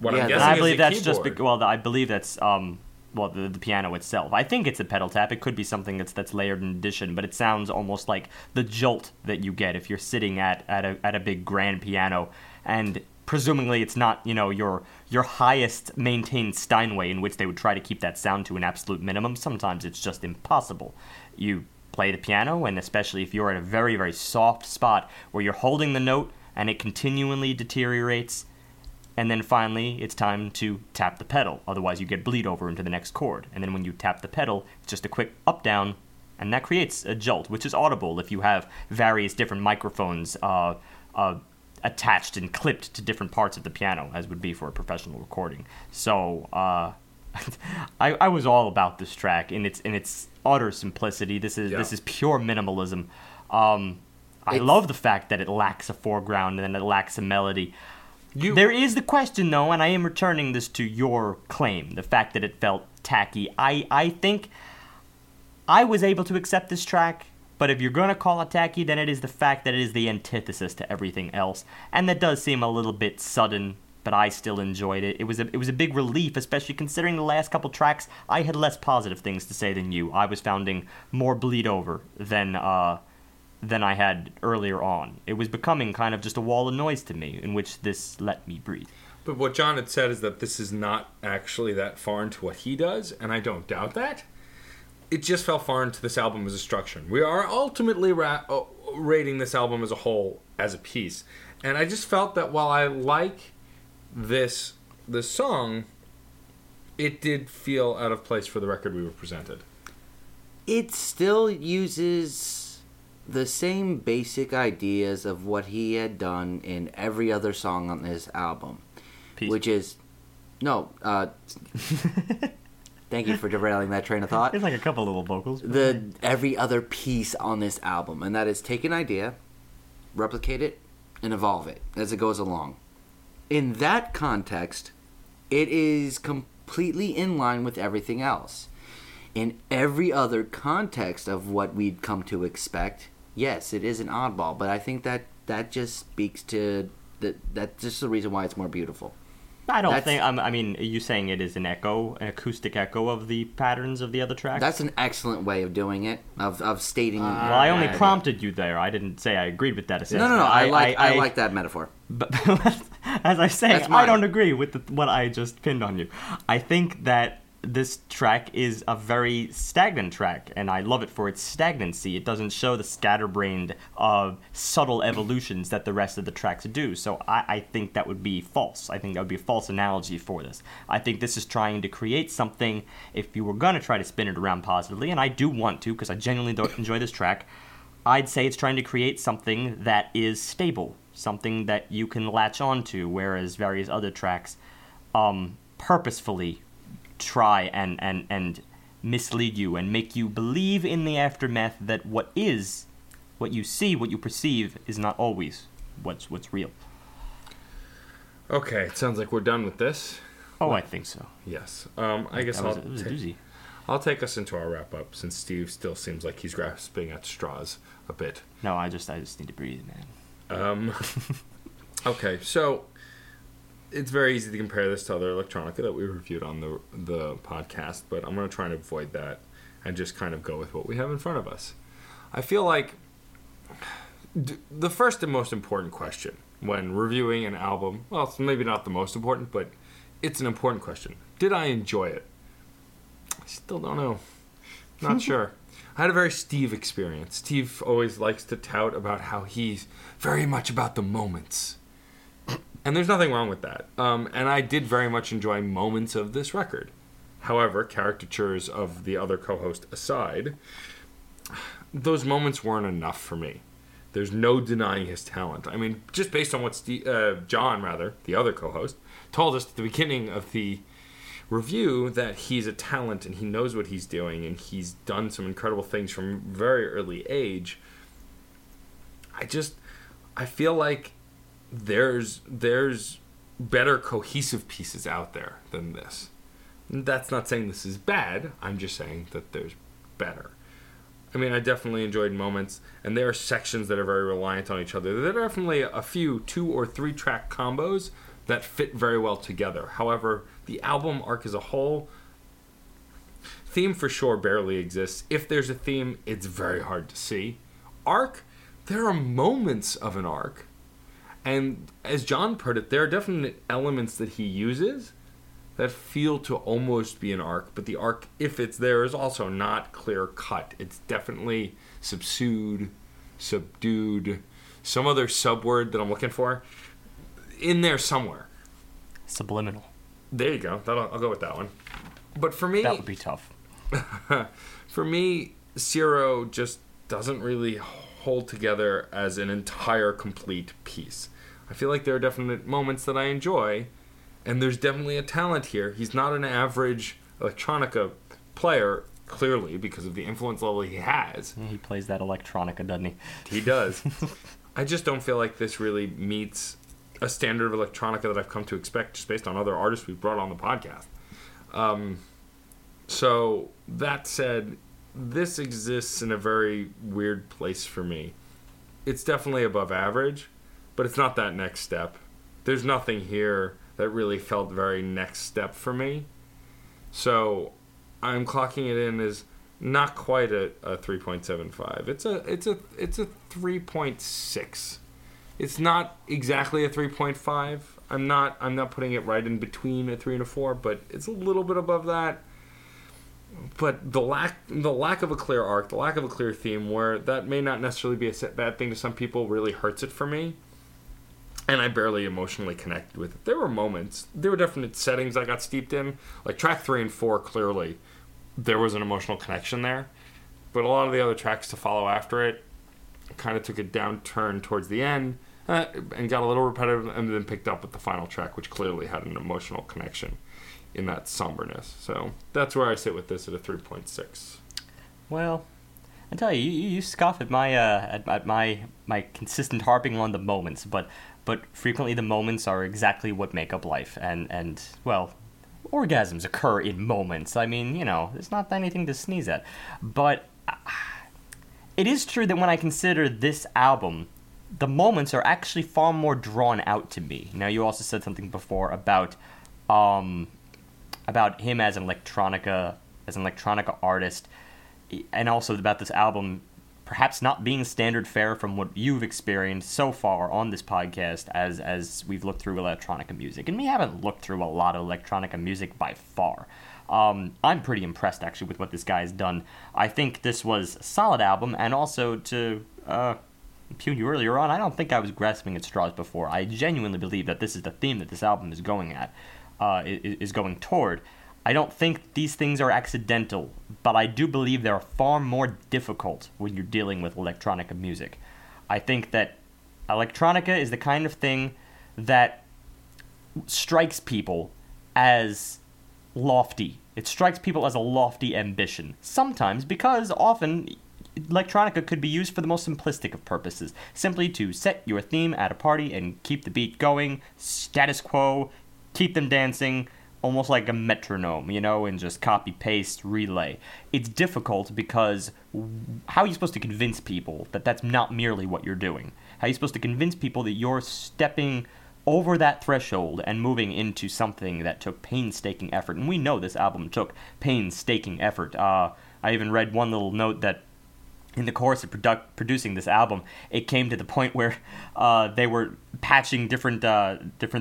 what I'm guessing is the keyboard. I believe that's... the piano itself. I think it's a pedal tap. It could be something that's layered in addition, but it sounds almost like the jolt that you get if you're sitting at a big grand piano, and presumably it's not, you know, your highest maintained Steinway, in which they would try to keep that sound to an absolute minimum. Sometimes it's just impossible. You play the piano, and especially if you're at a very, very soft spot where you're holding the note and it continually deteriorates, and then finally it's time to tap the pedal. Otherwise you get bleed over into the next chord. And then when you tap the pedal, it's just a quick up-down, and that creates a jolt, which is audible if you have various different microphones attached and clipped to different parts of the piano, as would be for a professional recording. So I was all about this track in its utter simplicity. This is pure minimalism. I love the fact that it lacks a foreground and it lacks a melody. There is the question, though, and I am returning this to your claim, the fact that it felt tacky. I think I was able to accept this track, but if you're going to call it tacky, then it is the fact that it is the antithesis to everything else, and that does seem a little bit sudden, but I still enjoyed it. It was a big relief, especially considering the last couple tracks, I had less positive things to say than you. I was finding more bleed over than I had earlier on. It was becoming kind of just a wall of noise to me, in which this let me breathe. But what John had said is that this is not actually that foreign to what he does, and I don't doubt that. It just fell foreign to this album as a structure. We are ultimately rating this album as a whole, as a piece. And I just felt that while I like this song, it did feel out of place for the record we were presented. It still uses the same basic ideas of what he had done in every other song on this album. Peace. Which is... No, thank you for derailing that train of thought. It's like a couple little vocals. Every other piece on this album, and that is take an idea, replicate it, and evolve it as it goes along. In that context, it is completely in line with everything else. In every other context of what we'd come to expect, yes, it is an oddball, but I think that just speaks to that's just the reason why it's more beautiful. I mean, are you saying it is an acoustic echo of the patterns of the other tracks? That's an excellent way of doing it, of stating... well, I only prompted you there. I didn't say I agreed with that assessment. No, I like that metaphor. But as I say, I don't agree with what I just pinned on you. I think that this track is a very stagnant track, and I love it for its stagnancy. It doesn't show the scatterbrained subtle evolutions that the rest of the tracks do, so I think that would be false. I think that would be a false analogy for this. I think this is trying to create something, if you were going to try to spin it around positively, and I do want to because I genuinely enjoy this track, I'd say it's trying to create something that is stable, something that you can latch on to, whereas various other tracks purposefully try and mislead you and make you believe in the aftermath that what you see, what you perceive is not always what's real. Okay, it sounds like we're done with this. Oh, well, I think so. Yes. I'll take us into our wrap-up, since Steve still seems like he's grasping at straws a bit. No, I just need to breathe, man. Okay, so... It's very easy to compare this to other electronica that we reviewed on the podcast, but I'm going to try and avoid that and just kind of go with what we have in front of us. I feel like the first and most important question when reviewing an album, well, it's maybe not the most important, but it's an important question. Did I enjoy it? I still don't know. Not sure. I had a very Steve experience. Steve always likes to tout about how he's very much about the moments. And there's nothing wrong with that. And I did very much enjoy moments of this record. However, caricatures of the other co-host aside, those moments weren't enough for me. There's no denying his talent. I mean, just based on what John, the other co-host, told us at the beginning of the review, that he's a talent and he knows what he's doing and he's done some incredible things from a very early age. I feel like there's better cohesive pieces out there than this. That's not saying this is bad. I'm just saying that there's better. I mean, I definitely enjoyed moments, and there are sections that are very reliant on each other. There are definitely a few 2 or 3 track combos that fit very well together. However, the album arc as a whole, theme for sure barely exists. If there's a theme, it's very hard to see. Arc, there are moments of an arc. And as John put it, there are definite elements that he uses that feel to almost be an arc, but the arc, if it's there, is also not clear-cut. It's definitely subdued, some other subword that I'm looking for, in there somewhere. Subliminal. There you go. I'll go with that one. But for me... that would be tough. For me, Syro just doesn't really hold together as an entire complete piece. I feel like there are definite moments that I enjoy, and there's definitely a talent here. He's not an average electronica player, clearly, because of the influence level he has. He plays that electronica, doesn't he? He does. I just don't feel like this really meets a standard of electronica that I've come to expect just based on other artists we've brought on the podcast. So, that said, this exists in a very weird place for me. It's definitely above average, but it's not that next step. There's nothing here that really felt very next step for me. So I'm clocking it in as not quite a 3.75. It's a 3.6. It's not exactly a 3.5. I'm not putting it right in between a 3 and a 4, but it's a little bit above that. But the lack of a clear arc, the lack of a clear theme, where that may not necessarily be a bad thing to some people, really hurts it for me. And I barely emotionally connected with it. There were moments. There were definite settings I got steeped in. Like track 3 and 4, clearly, there was an emotional connection there. But a lot of the other tracks to follow after it kind of took a downturn towards the end and got a little repetitive, and then picked up with the final track, which clearly had an emotional connection in that somberness. So that's where I sit with this at a 3.6. Well, I tell you, you scoff at my consistent harping on the moments, but frequently the moments are exactly what make up life, and well, orgasms occur in moments. I mean, you know, it's not anything to sneeze at. But it is true that when I consider this album, the moments are actually far more drawn out to me. Now, you also said something before about him as an electronica artist, and also about this album perhaps not being standard fare from what you've experienced so far on this podcast as we've looked through electronica music. And we haven't looked through a lot of electronica music by far. I'm pretty impressed, actually, with what this guy's done. I think this was a solid album, and also to impugn you earlier on, I don't think I was grasping at straws before. I genuinely believe that this is the theme that this album is going at. Is going toward. I don't think these things are accidental, but I do believe they're far more difficult when you're dealing with electronica music. I think that electronica is the kind of thing that strikes people as lofty. It strikes people as a lofty ambition. Sometimes, because often electronica could be used for the most simplistic of purposes, simply to set your theme at a party and keep the beat going, status quo, keep them dancing, almost like a metronome, you know, and just copy-paste, relay. It's difficult because how are you supposed to convince people that that's not merely what you're doing? How are you supposed to convince people that you're stepping over that threshold and moving into something that took painstaking effort? And we know this album took painstaking effort. I even read one little note that in the course of producing this album, it came to the point where they were patching different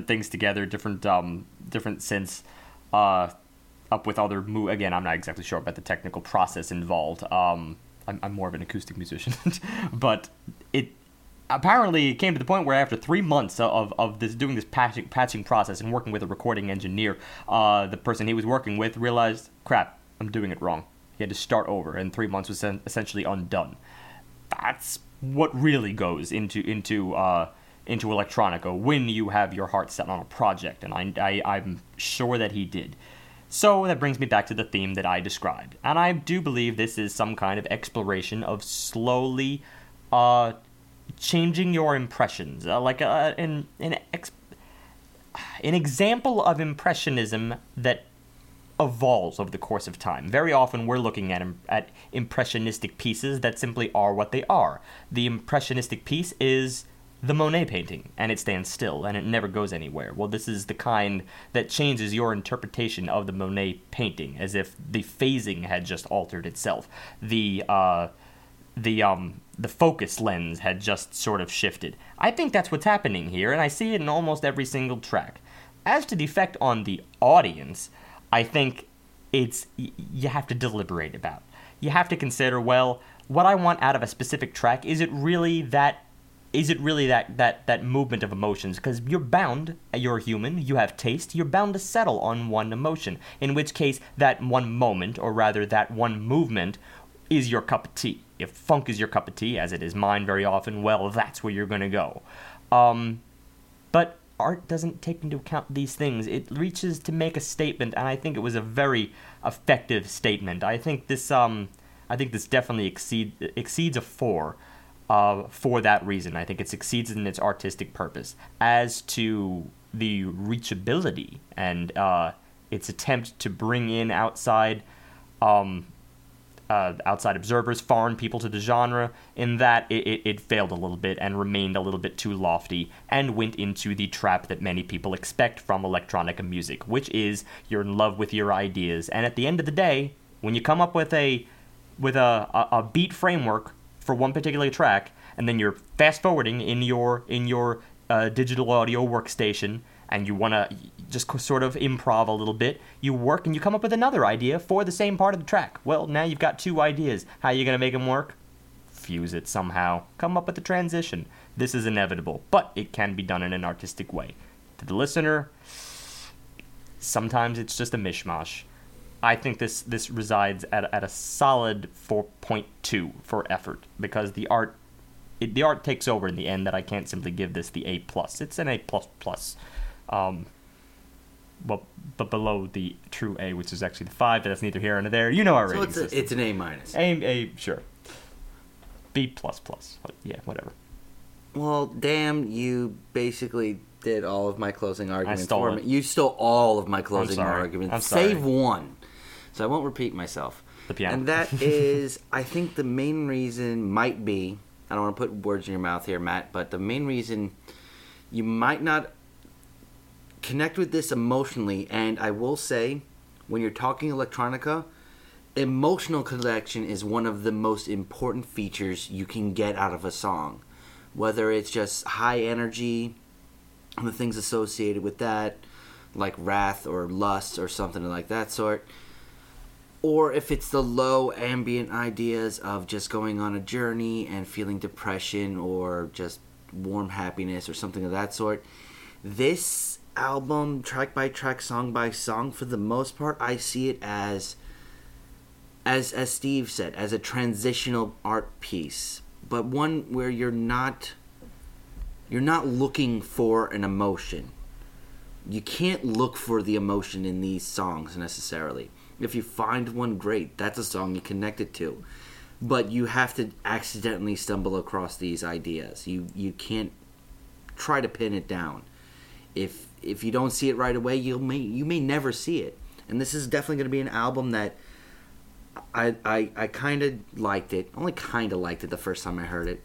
things together, different synths, up with other moves. Again, I'm not exactly sure about the technical process involved. I'm more of an acoustic musician, but it apparently came to the point where after 3 months of this doing this patching process and working with a recording engineer, the person he was working with realized, crap, I'm doing it wrong. He had to start over, and 3 months was essentially undone. That's what really goes into electronica when you have your heart set on a project, and I'm sure that he did. So that brings me back to the theme that I described, and I do believe this is some kind of exploration of slowly changing your impressions, like an example of impressionism that evolves over the course of time. Very often we're looking at impressionistic pieces that simply are what they are. The impressionistic piece is the Monet painting, and it stands still, and it never goes anywhere. Well, this is the kind that changes your interpretation of the Monet painting, as if the phasing had just altered itself. The the focus lens had just sort of shifted. I think that's what's happening here, and I see it in almost every single track. As to the effect on the audience, I think it's you have to deliberate about. You have to consider, well, what I want out of a specific track, is it really that movement of emotions? Because you're bound, you're human, you have taste, you're bound to settle on one emotion, in which case that one moment, or rather that one movement, is your cup of tea. If funk is your cup of tea, as it is mine very often, well, that's where you're going to go. But art doesn't take into account these things. It reaches to make a statement, and I think it was a very effective statement. I think this definitely exceeds a 4 for that reason. I think it succeeds in its artistic purpose. As to the reachability and its attempt to bring in outside observers, foreign people to the genre, in that it failed a little bit and remained a little bit too lofty and went into the trap that many people expect from electronic music, which is you're in love with your ideas. And at the end of the day, when you come up with a beat framework for one particular track, and then you're fast forwarding in your digital audio workstation, and you want to just sort of improv a little bit, you work and you come up with another idea for the same part of the track. Well, now you've got two ideas. How are you going to make them work? Fuse it somehow. Come up with a transition. This is inevitable, but it can be done in an artistic way. To the listener, sometimes it's just a mishmash. I think this resides at a solid 4.2 for effort, because the art takes over in the end, that I can't simply give this the A+. It's an A++. But below the true A, which is actually the 5, but that's neither here nor there. You know our rating system. So it's an A-. A, sure. B++. Yeah, whatever. Well, damn, you basically did all of my closing arguments. I stole it. You stole all of my closing arguments. I'm sorry. Save one. So I won't repeat myself. The piano. And that is, I think the main reason might be, I don't want to put words in your mouth here, Matt, but the main reason you might not connect with this emotionally, and I will say, when you're talking electronica, emotional connection is one of the most important features you can get out of a song. Whether it's just high energy and the things associated with that, like wrath or lust or something like that sort, or if it's the low ambient ideas of just going on a journey and feeling depression or just warm happiness or something of that sort. This album, track by track, song by song, for the most part, I see it as Steve said, as a transitional art piece, but one where you're not looking for an emotion. You can't look for the emotion in these songs necessarily. If you find one, great, that's a song you connected to. But you have to accidentally stumble across these ideas. You can't try to pin it down. If you don't see it right away, you may never see it. And this is definitely going to be an album that I kind of liked it. Only kind of liked it the first time I heard it.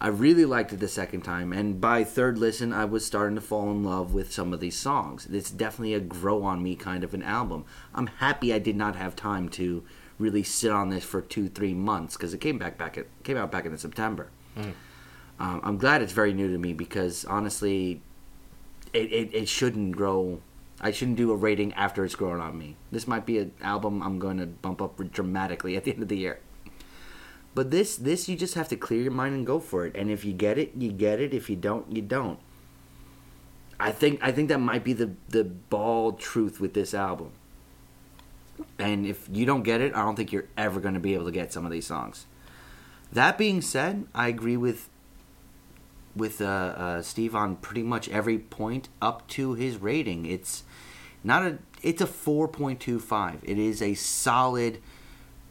I really liked it the second time. And by third listen, I was starting to fall in love with some of these songs. It's definitely a grow on me kind of an album. I'm happy I did not have time to really sit on this for 2-3 months, because it came out back in September. I'm glad it's very new to me, because honestly, it shouldn't grow. I shouldn't do a rating after it's grown on me. This might be an album I'm going to bump up dramatically at the end of the year. But this you just have to clear your mind and go for it. And if you get it, you get it. If you don't, you don't. I think that might be the bald truth with this album. And if you don't get it, I don't think you're ever going to be able to get some of these songs. That being said, I agree with Steve on pretty much every point up to his rating. It's a 4.25. It is a solid,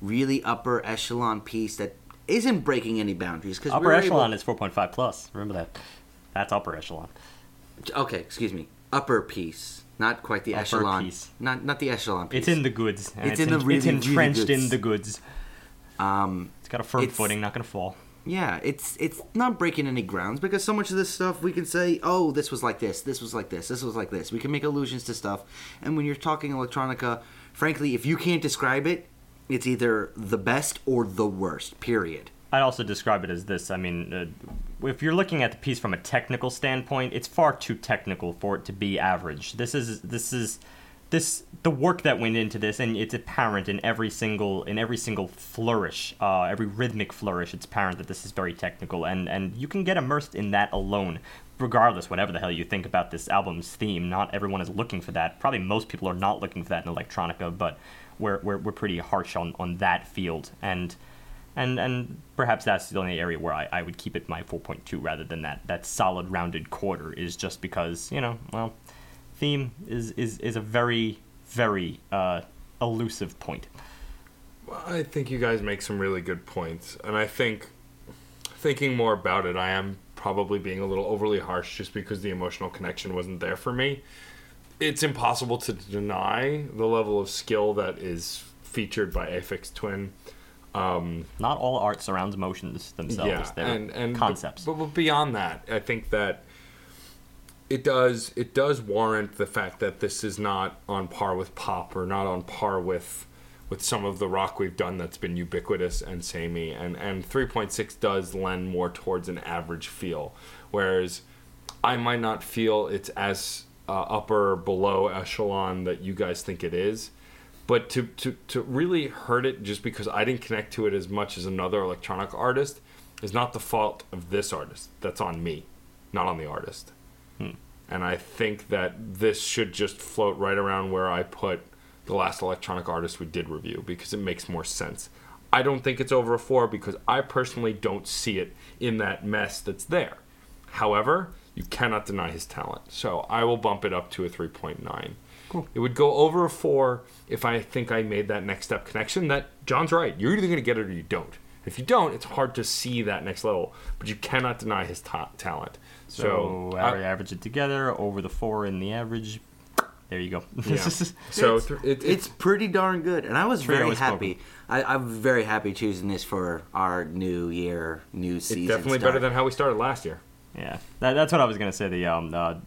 really upper echelon piece that isn't breaking any boundaries. Cause upper echelon is 4.5+. Remember that. That's upper echelon. Okay, excuse me. Upper piece, not quite the upper echelon. Piece. Not the echelon piece. It's in the goods. And it's entrenched in the goods. It's got a firm footing. Not going to fall. Yeah, it's not breaking any grounds, because so much of this stuff we can say, oh, this was like this, this was like this, this was like this. We can make allusions to stuff. And when you're talking electronica, frankly, if you can't describe it, it's either the best or the worst, period. I'd also describe it as this. I mean, if you're looking at the piece from a technical standpoint, it's far too technical for it to be average. This is the work that went into this, and it's apparent in every single flourish, every rhythmic flourish. It's apparent that this is very technical, and you can get immersed in that alone, regardless whatever the hell you think about this album's theme. Not everyone is looking for that. Probably most people are not looking for that in electronica, but we're pretty harsh on that field, and perhaps that's the only area where I would keep it my 4.2 rather than that solid rounded quarter, is just because, you know, well, theme is a very, very elusive point. I think you guys make some really good points, and I think thinking more about it, I am probably being a little overly harsh just because the emotional connection wasn't there for me. It's impossible to deny the level of skill that is featured by Aphex Twin. Not all art surrounds emotions themselves. Yeah, they're and concepts. But beyond that, I think that it does warrant the fact that this is not on par with pop, or not on par with some of the rock we've done that's been ubiquitous and samey. And 3.6 does lend more towards an average feel, whereas I might not feel it's as upper or below echelon that you guys think it is. But to really hurt it just because I didn't connect to it as much as another electronic artist is not the fault of this artist. That's on me, not on the artist. And I think that this should just float right around where I put the last electronic artist we did review, because it makes more sense. I don't think it's over a 4 because I personally don't see it in that mess that's there. However, you cannot deny his talent. So I will bump it up to a 3.9. Cool. It would go over a 4 if I think I made that next step connection. That John's right. You're either going to get it or you don't. If you don't, it's hard to see that next level. But you cannot deny his talent. So I average it together, over the 4 in the average. There you go. Yeah. So it's pretty darn good. And I was very happy. I'm very happy choosing this for our new year, new season. It's definitely better than how we started last year. Yeah, that's what I was going to say. The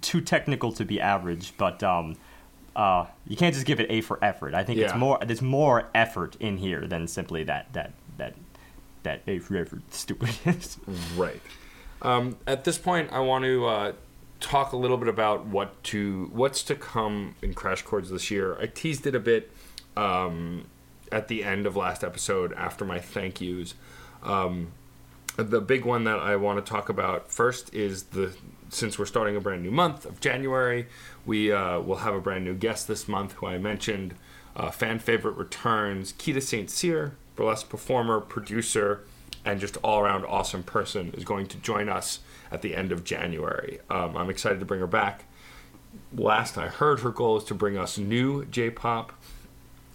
too technical to be average, but you can't just give it A for effort. I think there's more effort in here than simply that A for effort stupidness. Right. At this point, I want to talk a little bit about what's to come in Crash Chords this year. I teased it a bit at the end of last episode after my thank yous. The big one that I want to talk about first is since we're starting a brand new month of January, we will have a brand new guest this month who I mentioned. Fan favorite returns, Keita St. Cyr, burlesque performer, producer, and just all-around awesome person, is going to join us at the end of January. I'm excited to bring her back. Last I heard, her goal is to bring us new J-pop.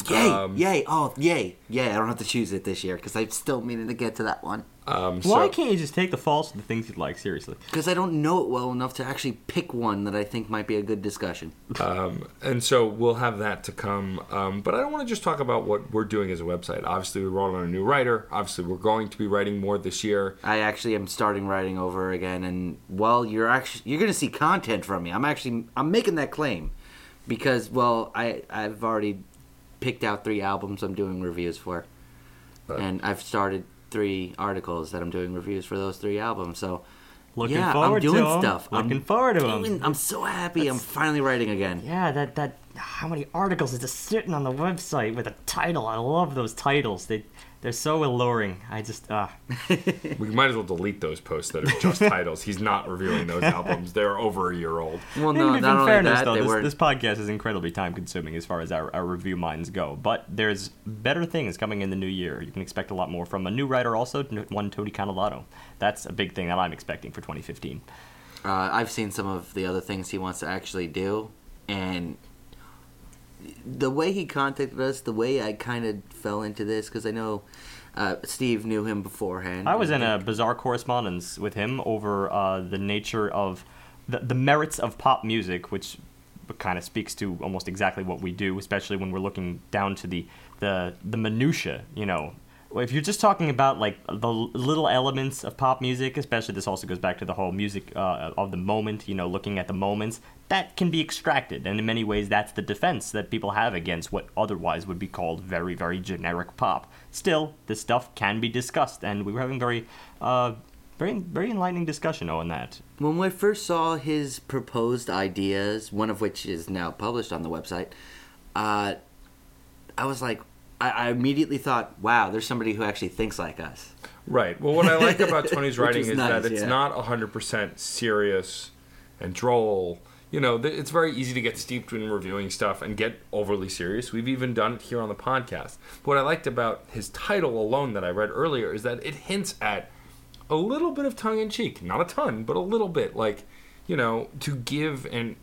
Yay! Yay! Oh, yay! Yeah, I don't have to choose it this year because I'm still meaning to get to that one. Why can't you just take the false and the things you'd like, seriously? Because I don't know it well enough to actually pick one that I think might be a good discussion. And so we'll have that to come. But I don't want to just talk about what we're doing as a website. Obviously, we rolled on a new writer. Obviously, we're going to be writing more this year. I actually am starting writing over again. And, well, you're going to see content from me. I'm making that claim because, well, I've already picked out 3 albums I'm doing reviews for. And I've started 3 articles that I'm doing reviews for those 3 albums. So, Looking forward to them. I'm so happy I'm finally writing again. Yeah, that how many articles is just sitting on the website with a title? I love those titles. They're so alluring. I just we might as well delete those posts that are just titles. He's not reviewing those albums. They're over a year old. Well, no, in fairness, that, though, this podcast is incredibly time consuming as far as our review minds go. But there's better things coming in the new year. You can expect a lot more from a new writer, also one Tony Canolato. That's a big thing that I'm expecting for 2015. I've seen some of the other things he wants to actually do, and the way he contacted us, the way I kind of fell into this, because I know Steve knew him beforehand. I was in a bizarre correspondence with him over the nature of the merits of pop music, which kind of speaks to almost exactly what we do, especially when we're looking down to the minutiae, you know. if you're just talking about like the little elements of pop music, especially this also goes back to the whole music of the moment, you know, looking at the moments, that can be extracted. And in many ways, that's the defense that people have against what otherwise would be called very, very generic pop. Still, this stuff can be discussed, and we were having very enlightening discussion on that. When we first saw his proposed ideas, one of which is now published on the website, I was like, I immediately thought, wow, there's somebody who actually thinks like us. Right. Well, what I like about Tony's writing is nice, that it's not 100% serious and droll. You know, it's very easy to get steeped in reviewing stuff and get overly serious. We've even done it here on the podcast. But what I liked about his title alone that I read earlier is that it hints at a little bit of tongue-in-cheek. Not a ton, but a little bit. Like, you know, to give an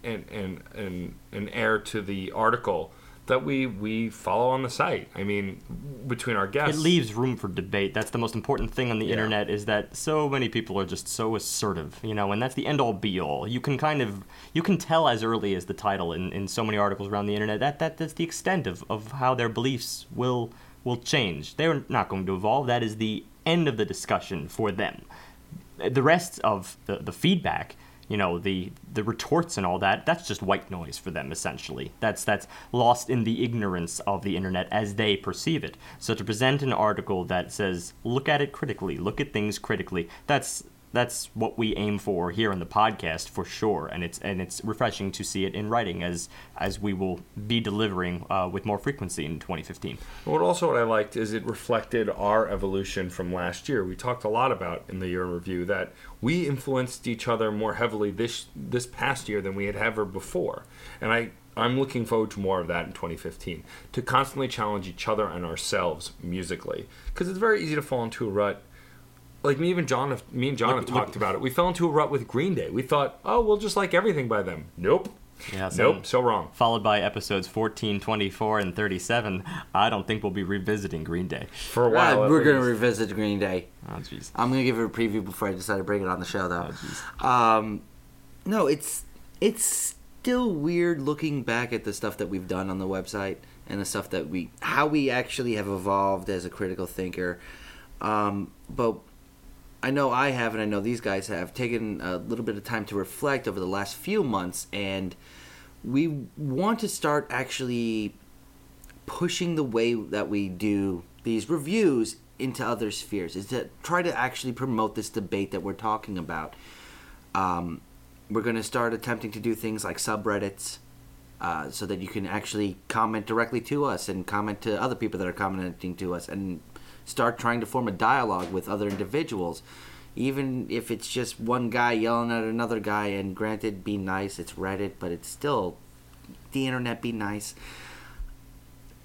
air to the article that we follow on the site. I mean, between our guests, it leaves room for debate. That's the most important thing on the internet, is that so many people are just so assertive, you know, and that's the end-all be-all. You can kind of, you can tell as early as the title in so many articles around the internet that's the extent of how their beliefs will change. They're not going to evolve. That is the end of the discussion for them. The rest of the feedback, you know, the retorts and all that, that's just white noise for them, essentially. That's lost in the ignorance of the internet as they perceive it. So to present an article that says, look at it critically, look at things critically, that's what we aim for here in the podcast for sure. And it's refreshing to see it in writing as we will be delivering with more frequency in 2015. What I liked is it reflected our evolution from last year. We talked a lot about in the year in review that we influenced each other more heavily this past year than we had ever before. And I'm looking forward to more of that in 2015, to constantly challenge each other and ourselves musically. Because it's very easy to fall into a rut. Like, me and John have talked about it. We fell into a rut with Green Day. We thought, oh, we'll just like everything by them. Nope. Yeah, so wrong. Followed by episodes 14, 24, and 37. I don't think we'll be revisiting Green Day. For a while. We're going to revisit Green Day. Oh, jeez. I'm going to give it a preview before I decide to bring it on the show, though. Oh, no, it's still weird looking back at the stuff that we've done on the website and the stuff that how we actually have evolved as a critical thinker. But I know I have, and I know these guys have, taken a little bit of time to reflect over the last few months, and we want to start actually pushing the way that we do these reviews into other spheres, is to try to actually promote this debate that we're talking about. We're going to start attempting to do things like subreddits, so that you can actually comment directly to us and comment to other people that are commenting to us, and start trying to form a dialogue with other individuals, even if it's just one guy yelling at another guy. And granted, be nice, it's Reddit, but it's still the internet, be nice.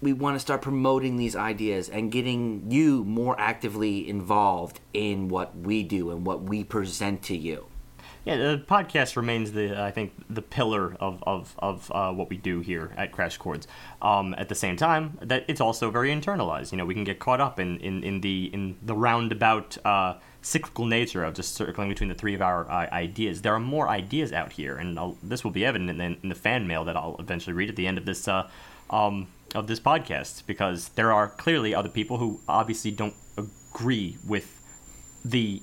We want to start promoting these ideas and getting you more actively involved in what we do and what we present to you. Yeah, the podcast remains the pillar of what we do here at Crash Chords. At the same time, that it's also very internalized. You know, we can get caught up in the roundabout cyclical nature of just circling between the three of our ideas. There are more ideas out here, and this will be evident in the fan mail that I'll eventually read at the end of this of this podcast, because there are clearly other people who obviously don't agree with the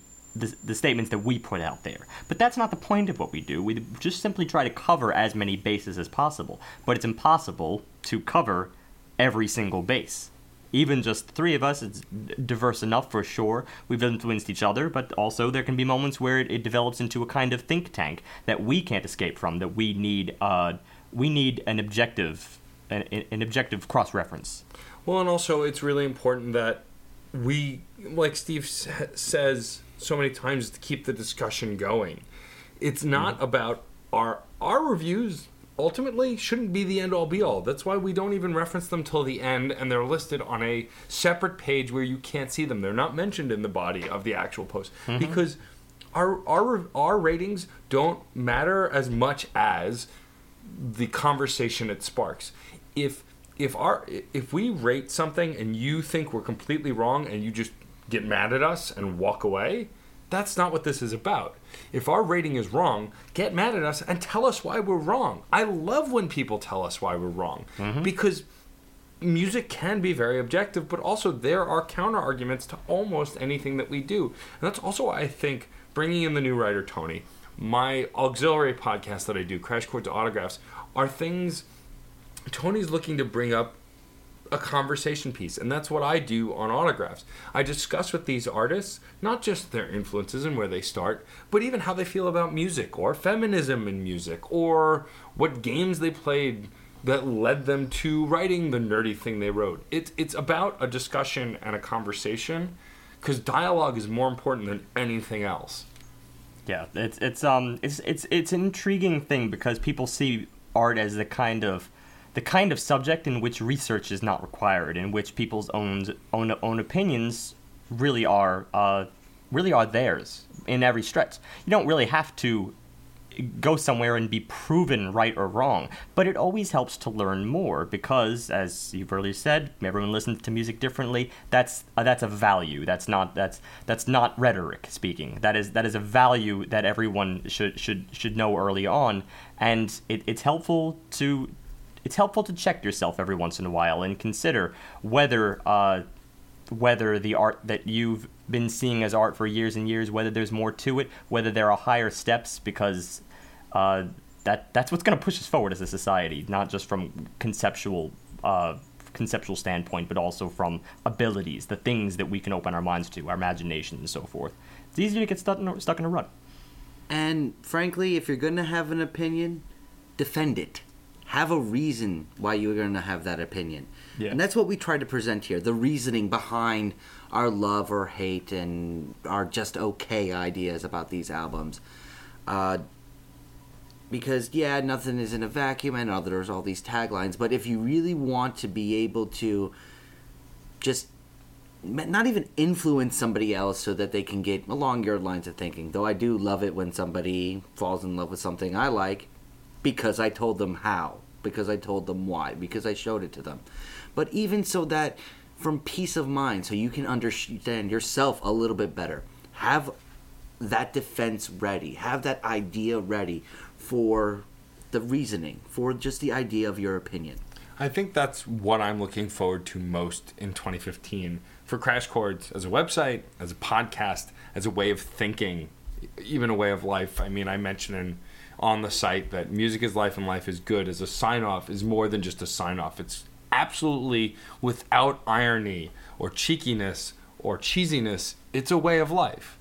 statements that we put out there. But that's not the point of what we do. We just simply try to cover as many bases as possible. But it's impossible to cover every single base. Even just the three of us, it's diverse enough for sure. We've influenced each other, but also there can be moments where it develops into a kind of think tank that we can't escape from, that we need an objective cross-reference. Well, and also it's really important that we, like Steve says so many times, to keep the discussion going. It's not about our reviews. Ultimately, shouldn't be the end all be all. That's why we don't even reference them till the end, and they're listed on a separate page where you can't see them. They're not mentioned in the body of the actual post, because our ratings don't matter as much as the conversation it sparks. If we rate something and you think we're completely wrong and you just get mad at us and walk away, that's not what this is about. If our rating is wrong, get mad at us and tell us why we're wrong. I love when people tell us why we're wrong, because music can be very objective, but also there are counter-arguments to almost anything that we do. And that's also why I think bringing in the new writer, Tony, my auxiliary podcast that I do, Crash Chord to Autographs, are things Tony's looking to bring up a conversation piece, and that's what I do on Autographs. I discuss with these artists not just their influences and where they start, but even how they feel about music or feminism in music or what games they played that led them to writing the nerdy thing they wrote. It's about a discussion and a conversation, because dialogue is more important than anything else. Yeah, it's an intriguing thing because people see art as the kind of subject in which research is not required, in which people's own opinions really are theirs in every stretch. You don't really have to go somewhere and be proven right or wrong, but it always helps to learn more because, as you've earlier said, everyone listens to music differently. That's a value. That's not rhetoric speaking. That is a value that everyone should know early on, and it's helpful to check yourself every once in a while and consider whether the art that you've been seeing as art for years and years, whether there's more to it, whether there are higher steps, because that's what's going to push us forward as a society, not just from conceptual standpoint, but also from abilities, the things that we can open our minds to, our imagination and so forth. It's easier to get stuck in a rut. And frankly, if you're going to have an opinion, defend it. Have a reason why you're going to have that opinion. Yeah. And that's what we try to present here, the reasoning behind our love or hate and our just okay ideas about these albums. Because, yeah, nothing is in a vacuum. I know there's all these taglines. But if you really want to be able to just not even influence somebody else so that they can get along your lines of thinking, though I do love it when somebody falls in love with something I like because I told them how, because I told them why, because I showed it to them. But even so that, from peace of mind, so you can understand yourself a little bit better. Have that defense ready. Have that idea ready for the reasoning, for just the idea of your opinion. I think that's what I'm looking forward to most in 2015 for Crash Chords as a website, as a podcast, as a way of thinking, even a way of life. I mean, I mentioned on the site that music is life and life is good as a sign-off is more than just a sign-off. It's absolutely without irony or cheekiness or cheesiness. It's a way of life,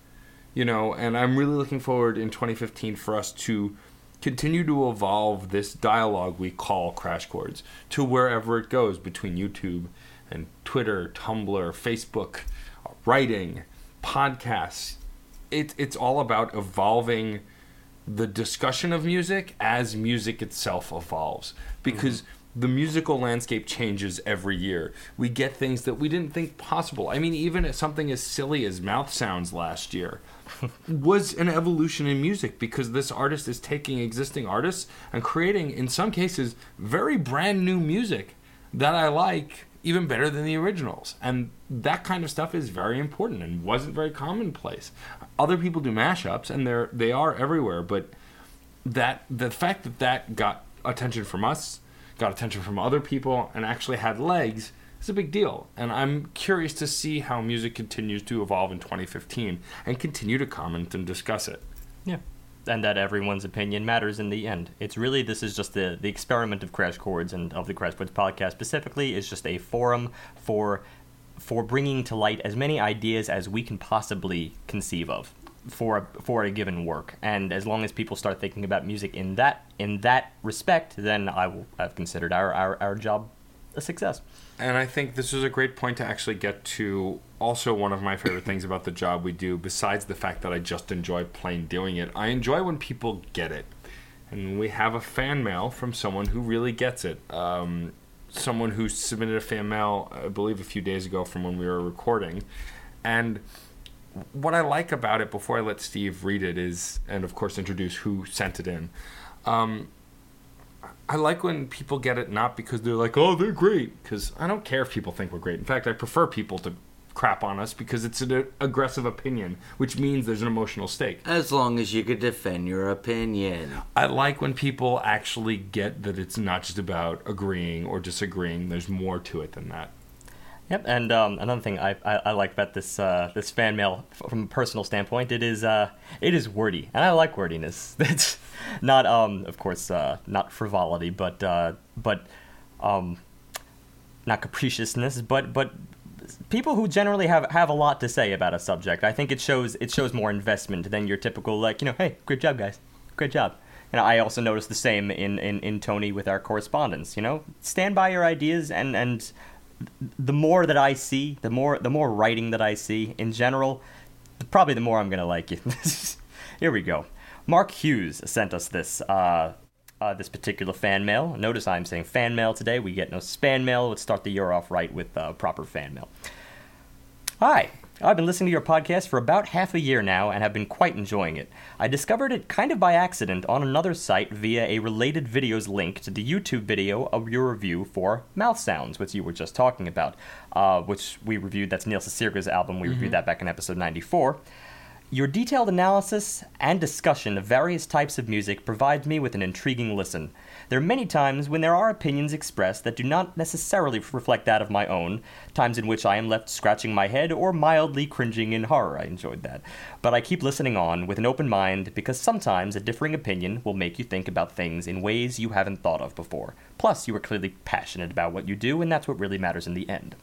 you know, and I'm really looking forward in 2015 for us to continue to evolve this dialogue we call Crash Chords to wherever it goes, between YouTube and Twitter, Tumblr, Facebook, writing, podcasts. It's all about evolving the discussion of music as music itself evolves, because the musical landscape changes every year. We get things that we didn't think possible. I mean, even something as silly as Mouth Sounds last year was an evolution in music, because this artist is taking existing artists and creating, in some cases, very brand new music that I like even better than the originals. And that kind of stuff is very important and wasn't very commonplace. Other people do mashups, and they are everywhere, but the fact that got attention from us, got attention from other people, and actually had legs, it's a big deal. And I'm curious to see how music continues to evolve in 2015 and continue to comment and discuss it. Yeah. And that everyone's opinion matters in the end. It's really, this is just the experiment of Crash Chords and of the Crash Chords podcast specifically. It's just a forum for bringing to light as many ideas as we can possibly conceive of for a given work, and as long as people start thinking about music in that respect, then I've considered our job a success. And I think this is a great point to actually get to also one of my favorite things about the job we do, besides the fact that I just enjoy plain doing it. I enjoy when people get it, and we have a fan mail from someone who really gets it. Someone who submitted a fan mail, I believe, a few days ago from when we were recording, and what I like about it, before I let Steve read it, is, and of course introduce who sent it in, I like when people get it, not because they're like, oh, they're great, because I don't care if people think we're great. In fact, I prefer people to crap on us because it's an aggressive opinion, which means there's an emotional stake. As long as you could defend your opinion. I like when people actually get that it's not just about agreeing or disagreeing. There's more to it than that. Yep, and another thing I like about this this fan mail from a personal standpoint, it is wordy, and I like wordiness. It's not of course not frivolity, but not capriciousness, but people who generally have a lot to say about a subject. I think it shows more investment than your typical, like, you know, hey, great job guys, great job. And I also noticed the same in Tony with our correspondence. You know, stand by your ideas and. The more that I see, the more writing that I see in general, probably the more I'm gonna like it. Here we go. Mark Hughes sent us this this particular fan mail. Notice I'm saying fan mail today. We get no spam mail. Let's start the year off right with proper fan mail. Hi. I've been listening to your podcast for about half a year now and have been quite enjoying it. I discovered it kind of by accident on another site via a related videos link to the YouTube video of your review for Mouth Sounds, which you were just talking about, which we reviewed. That's Neil Cicierga's album. We reviewed that back in episode 94. Your detailed analysis and discussion of various types of music provides me with an intriguing listen. There are many times when there are opinions expressed that do not necessarily reflect that of my own, times in which I am left scratching my head or mildly cringing in horror. I enjoyed that. But I keep listening on with an open mind because sometimes a differing opinion will make you think about things in ways you haven't thought of before. Plus, you are clearly passionate about what you do, and that's what really matters in the end.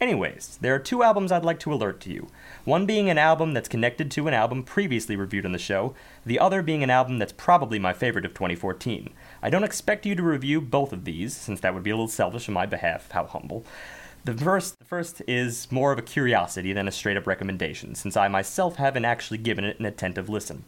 Anyways, there are two albums I'd like to alert to you. One being an album that's connected to an album previously reviewed on the show, the other being an album that's probably my favorite of 2014. I don't expect you to review both of these, since that would be a little selfish on my behalf, how humble. The first is more of a curiosity than a straight-up recommendation, since I myself haven't actually given it an attentive listen.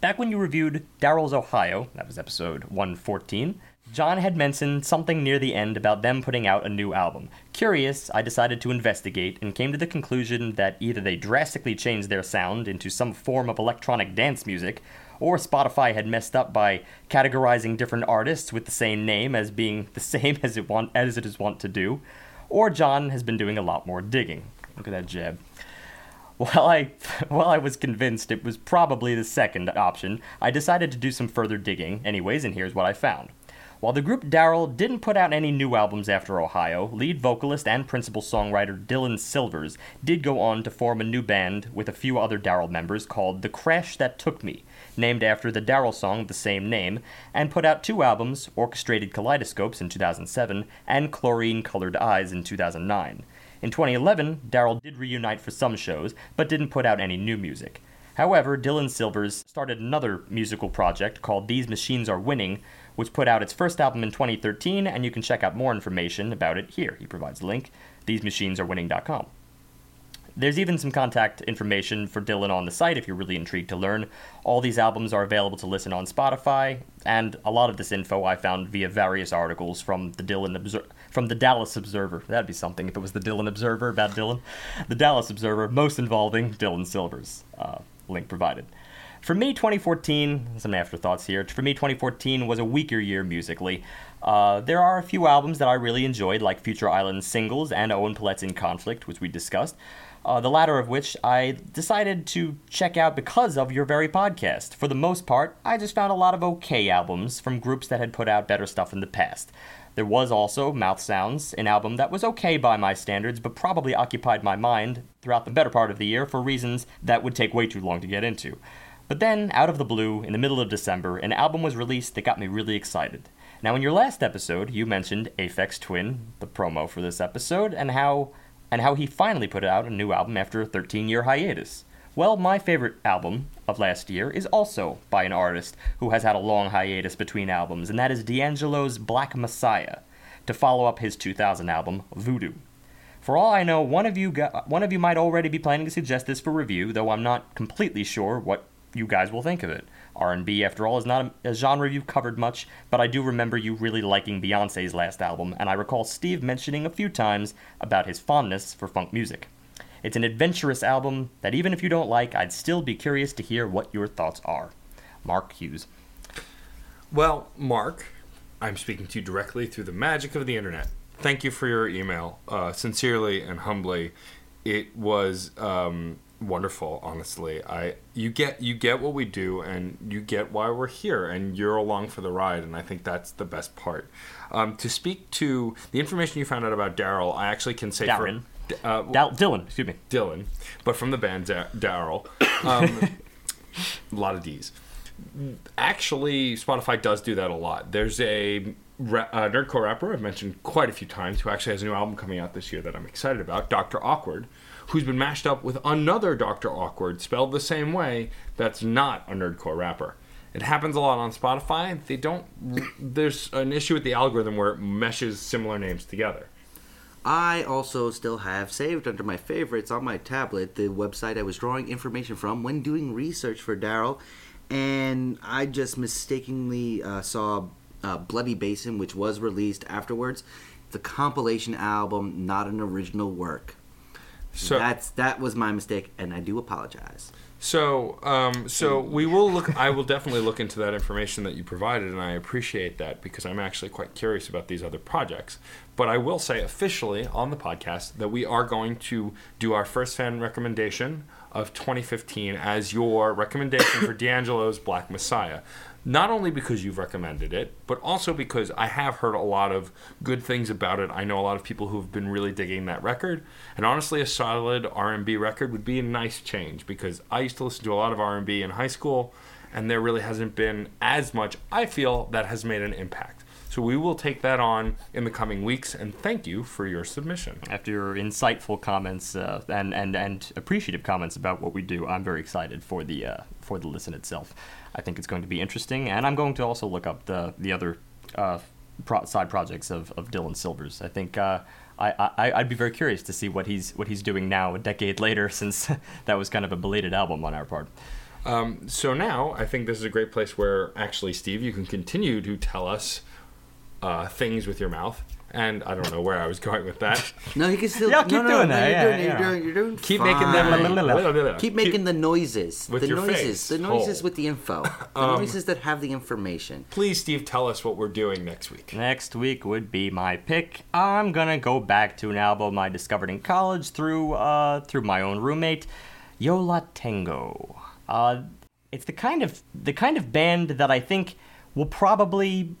Back when you reviewed Daryl's Ohio, that was episode 114, John had mentioned something near the end about them putting out a new album. Curious, I decided to investigate and came to the conclusion that either they drastically changed their sound into some form of electronic dance music, or Spotify had messed up by categorizing different artists with the same name as being the same as it is wont to do, or John has been doing a lot more digging. Look at that jab. While I was convinced it was probably the second option, I decided to do some further digging anyways, and here's what I found. While the group Daryl didn't put out any new albums after Ohio, lead vocalist and principal songwriter Dylan Silvers did go on to form a new band with a few other Daryl members called The Crash That Took Me, named after the Daryl song of the same name, and put out two albums, Orchestrated Kaleidoscopes in 2007 and Chlorine Colored Eyes in 2009. In 2011, Daryl did reunite for some shows, but didn't put out any new music. However, Dylan Silvers started another musical project called These Machines Are Winning, which put out its first album in 2013, and you can check out more information about it here. He provides a link, thesemachinesarewinning.com. There's even some contact information for Dylan on the site if you're really intrigued to learn. All these albums are available to listen on Spotify, and a lot of this info I found via various articles from the Dallas Observer. That'd be something if it was the Dylan Observer about Dylan. The Dallas Observer, most involving Dylan Silvers. Link provided. For me, 2014 was a weaker year musically. There are a few albums that I really enjoyed, like Future Island Singles and Owen Palette's In Conflict, which we discussed, the latter of which I decided to check out because of your very podcast. For the most part, I just found a lot of okay albums from groups that had put out better stuff in the past. There was also Mouth Sounds, an album that was okay by my standards, but probably occupied my mind throughout the better part of the year for reasons that would take way too long to get into. But then, out of the blue, in the middle of December, an album was released that got me really excited. Now, in your last episode, you mentioned Aphex Twin, the promo for this episode, and how he finally put out a new album after a 13-year hiatus. Well, my favorite album of last year is also by an artist who has had a long hiatus between albums, and that is D'Angelo's Black Messiah, to follow up his 2000 album, Voodoo. For all I know, one of you might already be planning to suggest this for review, though I'm not completely sure what you guys will think of it. R&B, after all, is not a genre you've covered much, but I do remember you really liking Beyoncé's last album, and I recall Steve mentioning a few times about his fondness for funk music. It's an adventurous album that even if you don't like, I'd still be curious to hear what your thoughts are. Mark Hughes. Well, Mark, I'm speaking to you directly through the magic of the internet. Thank you for your email. Sincerely and humbly, it was wonderful, honestly. You get what we do, and you get why we're here, and you're along for the ride, and I think that's the best part. To speak to the information you found out about Daryl, I actually can say Dylan, but from the band Daryl. A lot of D's. Actually, Spotify does do that a lot. There's a nerdcore rapper I've mentioned quite a few times who actually has a new album coming out this year that I'm excited about, Dr. Awkward, who's been mashed up with another Dr. Awkward spelled the same way that's not a nerdcore rapper. It happens a lot on Spotify. There's an issue with the algorithm where it meshes similar names together. I also still have saved under my favorites on my tablet the website I was drawing information from when doing research for Daryl, and I just mistakenly saw Bloody Basin, which was released afterwards. It's a compilation album, not an original work. So that was my mistake, and I do apologize. So we will look. I will definitely look into that information that you provided, and I appreciate that because I'm actually quite curious about these other projects. But I will say officially on the podcast that we are going to do our first fan recommendation of 2015 as your recommendation for D'Angelo's Black Messiah. Not only because you've recommended it, but also because I have heard a lot of good things about it. I know a lot of people who've been really digging that record. And honestly, a solid R&B record would be a nice change because I used to listen to a lot of R&B in high school, and there really hasn't been as much, I feel, that has made an impact. So we will take that on in the coming weeks, and thank you for your submission. After your insightful comments and appreciative comments about what we do, I'm very excited for the listen itself. I think it's going to be interesting, and I'm going to also look up the other side projects of Dylan Silvers. I think I'd be very curious to see what he's doing now a decade later, since that was kind of a belated album on our part. So now I think this is a great place where actually, Steve, you can continue to tell us things with your mouth, and I don't know where I was going with that. No, you can still You're doing keep fine. Making them. Keep making the noises. With the your noises. Face. The noises with the info. The noises that have the information. Please, Steve, tell us what we're doing next week. Next week would be my pick. I'm gonna go back to an album I discovered in college through my own roommate, Yo La Tengo. It's the kind of band that I think will probably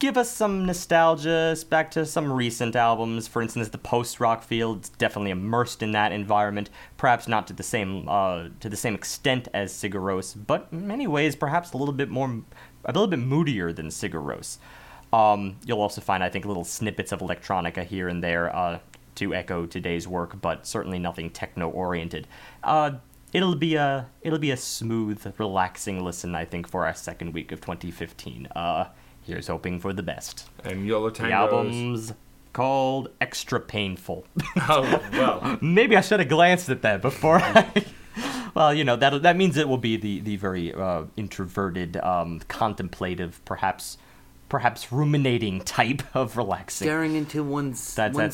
give us some nostalgia back to some recent albums. For instance, the post-rock field's definitely immersed in that environment, perhaps not to the same extent as Sigur Rós, but in many ways perhaps a little bit moodier than Sigur Rós. You'll also find, I think, little snippets of electronica here and there to echo today's work, but certainly nothing techno-oriented. It'll be a smooth, relaxing listen, I think, for our second week of 2015. Here's hoping for the best. And Yo La Tengo's... The album's called Extra Painful. Oh, well. Maybe I should have glanced at that before I... Well, you know, that means it will be the very introverted, contemplative, perhaps ruminating type of relaxing. Staring into one's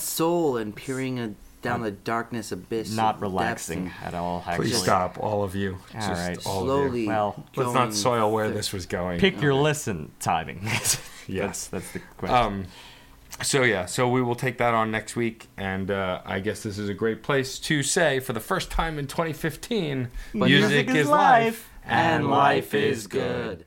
soul and peering down the darkness abyss. Not relaxing at all, actually. Please stop, all of you. All right, slowly. Well, let's not soil where this was going. Pick your listen timing. Yes, that's the question. So we will take that on next week, and I guess this is a great place to say, for the first time in 2015, music is life, and life is good.